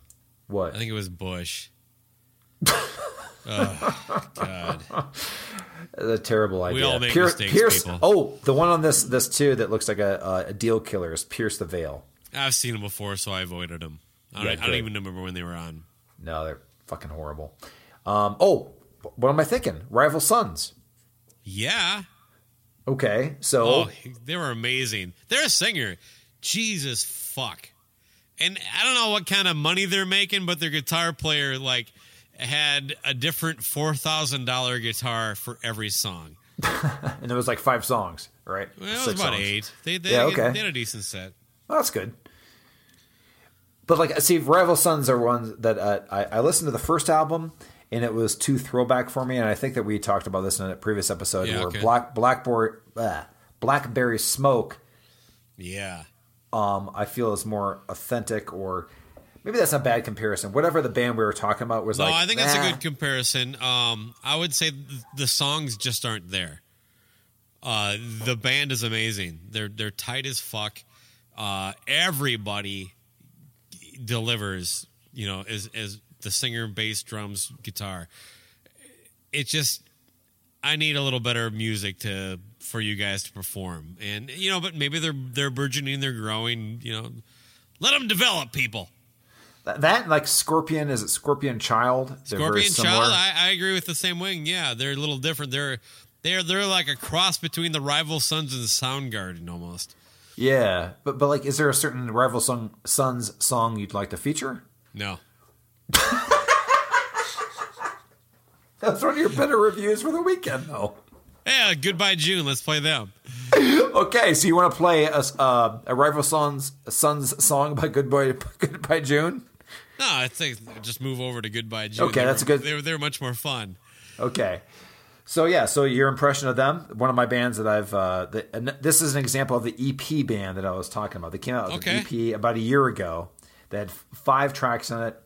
What? I think it was Bush. Oh, God. That's a terrible idea. We all make mistakes, people. Oh, the one on this too that looks like a deal killer is Pierce the Veil. I've seen them before, so I avoided them. I don't even remember when they were on. No, they're fucking horrible. What am I thinking? Rival Sons. Yeah. Okay, so... Oh, they were amazing. They're a singer. Jesus fuck. And I don't know what kind of money they're making, but their guitar player, like, had a different $4,000 guitar for every song. And there was like 5 songs, right? Well, it was about 8. They had a decent set. Well, that's good. But like, see, Rival Sons are ones that I listened to the first album, and it was too throwback for me. And I think that we talked about this in a previous episode, Blackberry Smoke. Yeah, I feel is more authentic, or maybe that's not a bad comparison. Whatever the band we were talking about was like. No, I think that's a good comparison. I would say the songs just aren't there. The band is amazing. They're tight as fuck. Everybody delivers, you know, as the singer, bass, drums, guitar. It's just, I need a little better music for you guys to perform, and you know, but maybe they're burgeoning, they're growing, you know, let them develop, people. That like Scorpion, is it Scorpion Child? They're Scorpion Child, I agree with the same wing. Yeah, they're a little different. They're like a cross between the Rival Sons and Soundgarden almost. Yeah, but like, is there a certain Rival Sons song you'd like to feature? No. That's one of your better reviews for the weekend, though. Yeah, Goodbye June. Let's play them. Okay, so you want to play a Rival Sons song by Goodbye June? No, I think just move over to Goodbye June. Okay, that's good. They're much more fun. Okay. So yeah, so your impression of them, one of my bands that I've, this is an example of the EP band that I was talking about. They came out with an EP about a year ago. They had 5 tracks on it.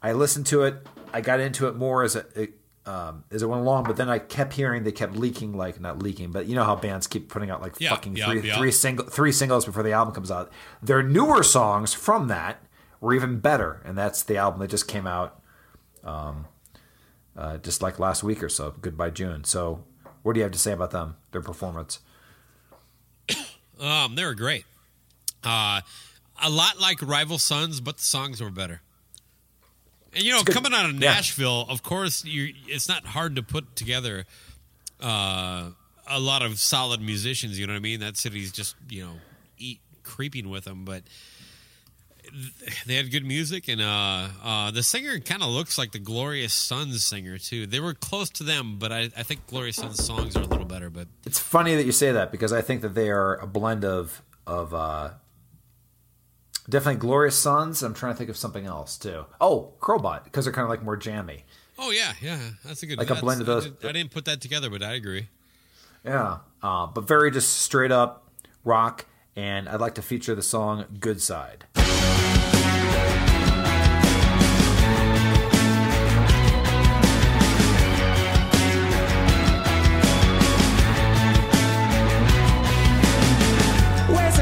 I listened to it. I got into it more as it went along, but then I kept hearing they kept leaking, like not leaking, but you know how bands keep putting out like three singles before the album comes out. Their newer songs from that were even better, and that's the album that just came out. Just like last week or so, Goodbye June. So what do you have to say about them, their performance? They were great. A lot like Rival Sons, but the songs were better. And, you know, coming out of Nashville, of course, it's not hard to put together a lot of solid musicians, you know what I mean? That city's just, you know, creeping with them, but... They had good music, and the singer kind of looks like the Glorious Sons singer too. They were close to them, but I think Glorious Sons songs are a little better. But it's funny that you say that because I think that they are a blend of definitely Glorious Sons. I'm trying to think of something else too. Oh, Crowbot, because they're kind of like more jammy. Oh yeah, that's a good like a blend of those. I didn't put that together, but I agree. Yeah, but very just straight up rock, and I'd like to feature the song "Good Side." Myself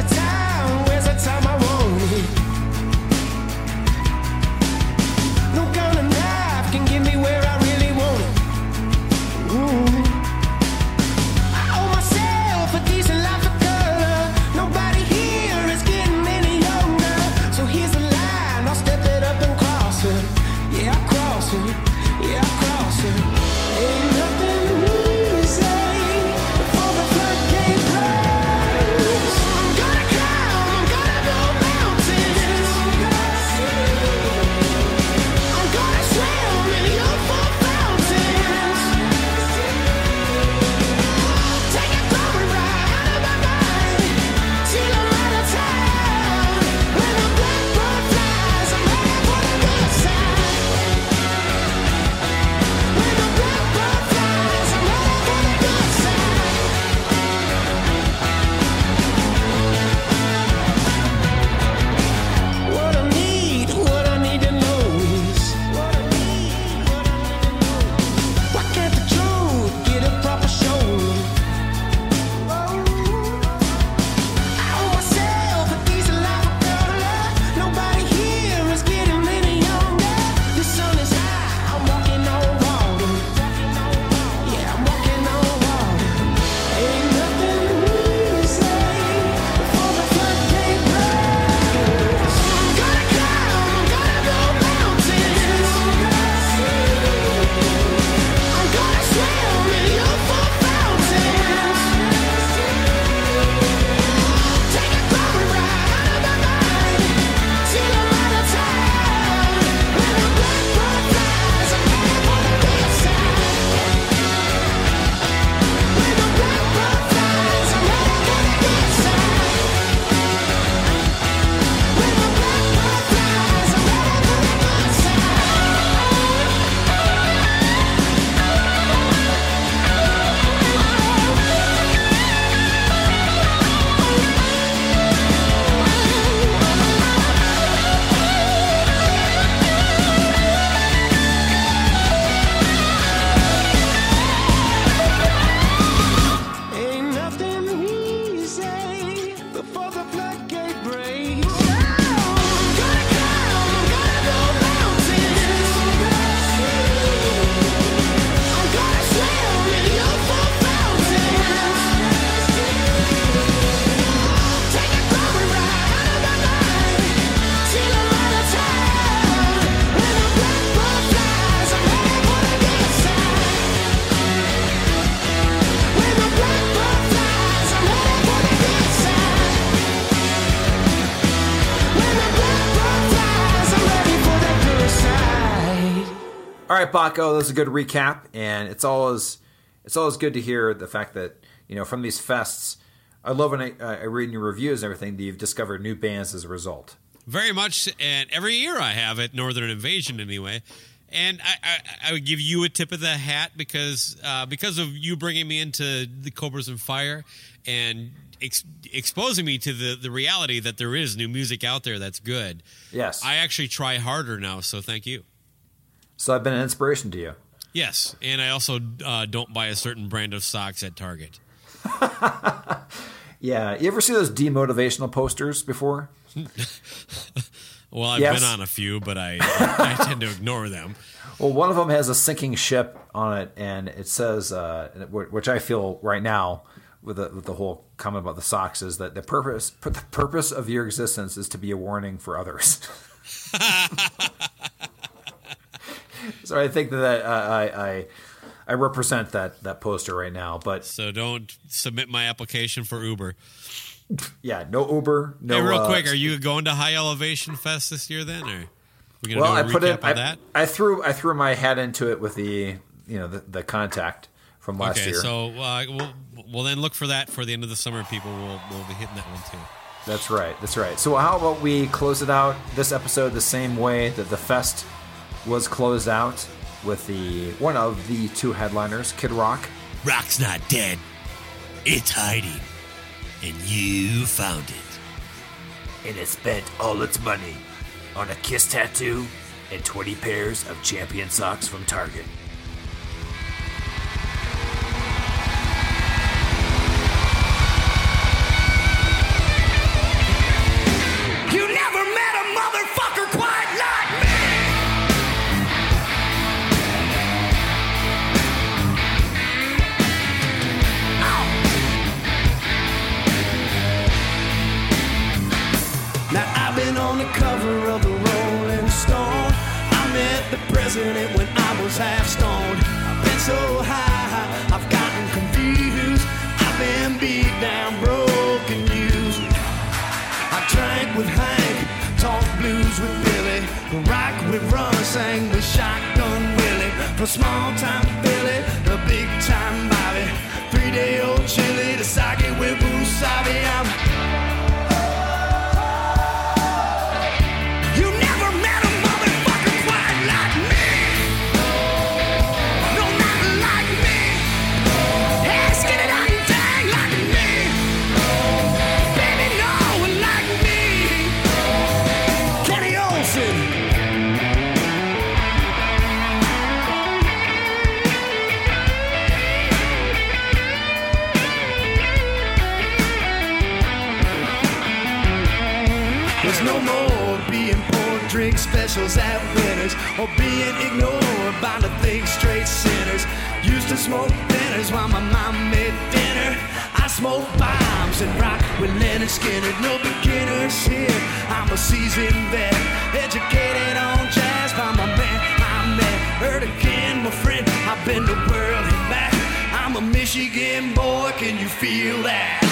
All right, Bakko, that was a good recap, and it's always good to hear the fact that, you know, from these fests, I love when I read in your reviews and everything that you've discovered new bands as a result. Very much, and every year I have at Northern Invasion anyway. And I would give you a tip of the hat because of you bringing me into the Cobras and Fire and exposing me to the reality that there is new music out there that's good. Yes. I actually try harder now, so thank you. So I've been an inspiration to you. Yes, and I also don't buy a certain brand of socks at Target. Yeah. You ever see those demotivational posters before? Well, I've been on a few, but I tend to ignore them. Well, one of them has a sinking ship on it, and it says, which I feel right now with the whole comment about the socks, is that the purpose of your existence is to be a warning for others. So I think that I represent that poster right now. But so don't submit my application for Uber. Yeah, no Uber. No. Hey, real quick, are you going to High Elevation Fest this year then? Or we gonna do a recap of that? I threw my hat into it with the contact from last year. So we'll then look for that for the end of the summer. People will be hitting that one too. That's right. So how about we close it out this episode the same way that the fest was closed out, with one of the two headliners, Kid Rock. Rock's not dead. It's hiding. And you found it. And it spent all its money on a Kiss tattoo and 20 pairs of Champion socks from Target. You never met a motherfucker quite like on the cover of the Rolling Stone. I met the president when I was half stoned. I've been so high, I've gotten confused. I've been beat down, broken, used. I drank with Hank, talked blues with Billy, rock with Ron, sang with Shotgun Willie. From small-time Philly to big-time Bobby, 3-day-old Chili to sake with wasabi. Specials at winners, or being ignored by the big straight sinners. Used to smoke dinners while my mom made dinner. I smoke bombs and rock with Leonard Skinner. No beginners here, I'm a seasoned vet, educated on jazz by my man. I met her again, my friend. I've been the world and back. I'm a Michigan boy, can you feel that?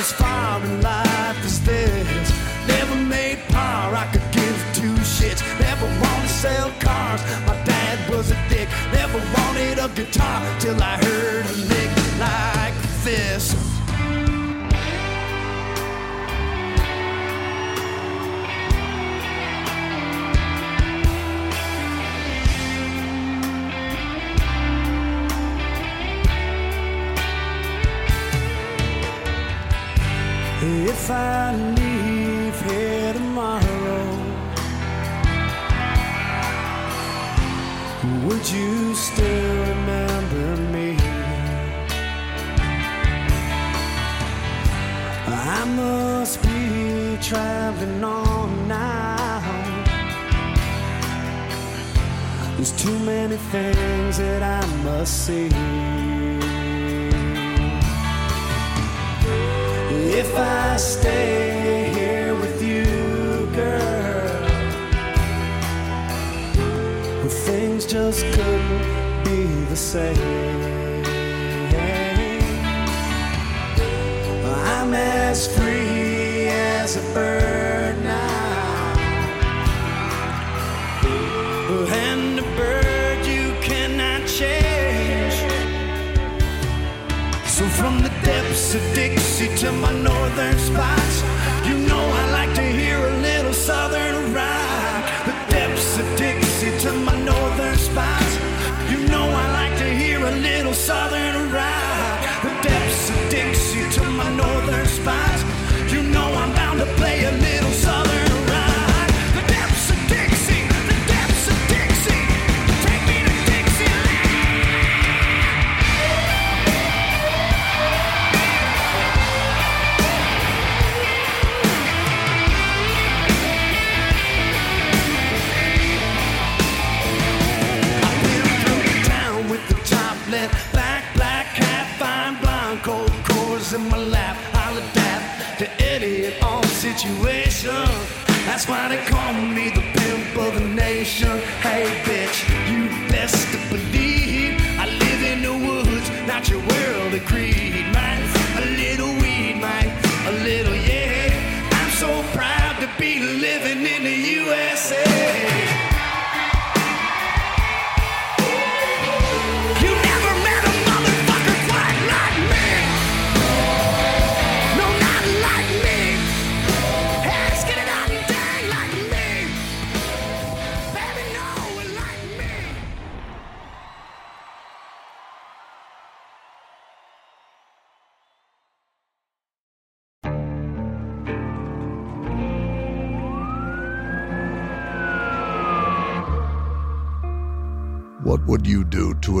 As far in life as this, never made par, I could give two shits. Never wanted to sell cars, my dad was a dick. Never wanted a guitar till I heard a lick like this. If I leave here tomorrow, would you still remember me? I must be traveling on now, There's too many things that I must see. If I stay here with you, girl, well, things just couldn't be the same. I'm as free as a bird now, and a bird you cannot change. So from the depths of Dixie to my northern spots, you know I like to hear a little southern rock. The depths of Dixie to my northern spots, you know I like to hear a little southern rock. The depths of Dixie to my northern spots, you know I'm bound to play a little southern. In my lap, I'll adapt to any and all situation. That's why they call me the pimp of the nation. Hey bitch, you best to believe I live in the woods, not your world of greed. Might a little weed, might a little, yeah. I'm so proud to be living in the USA. What would you do to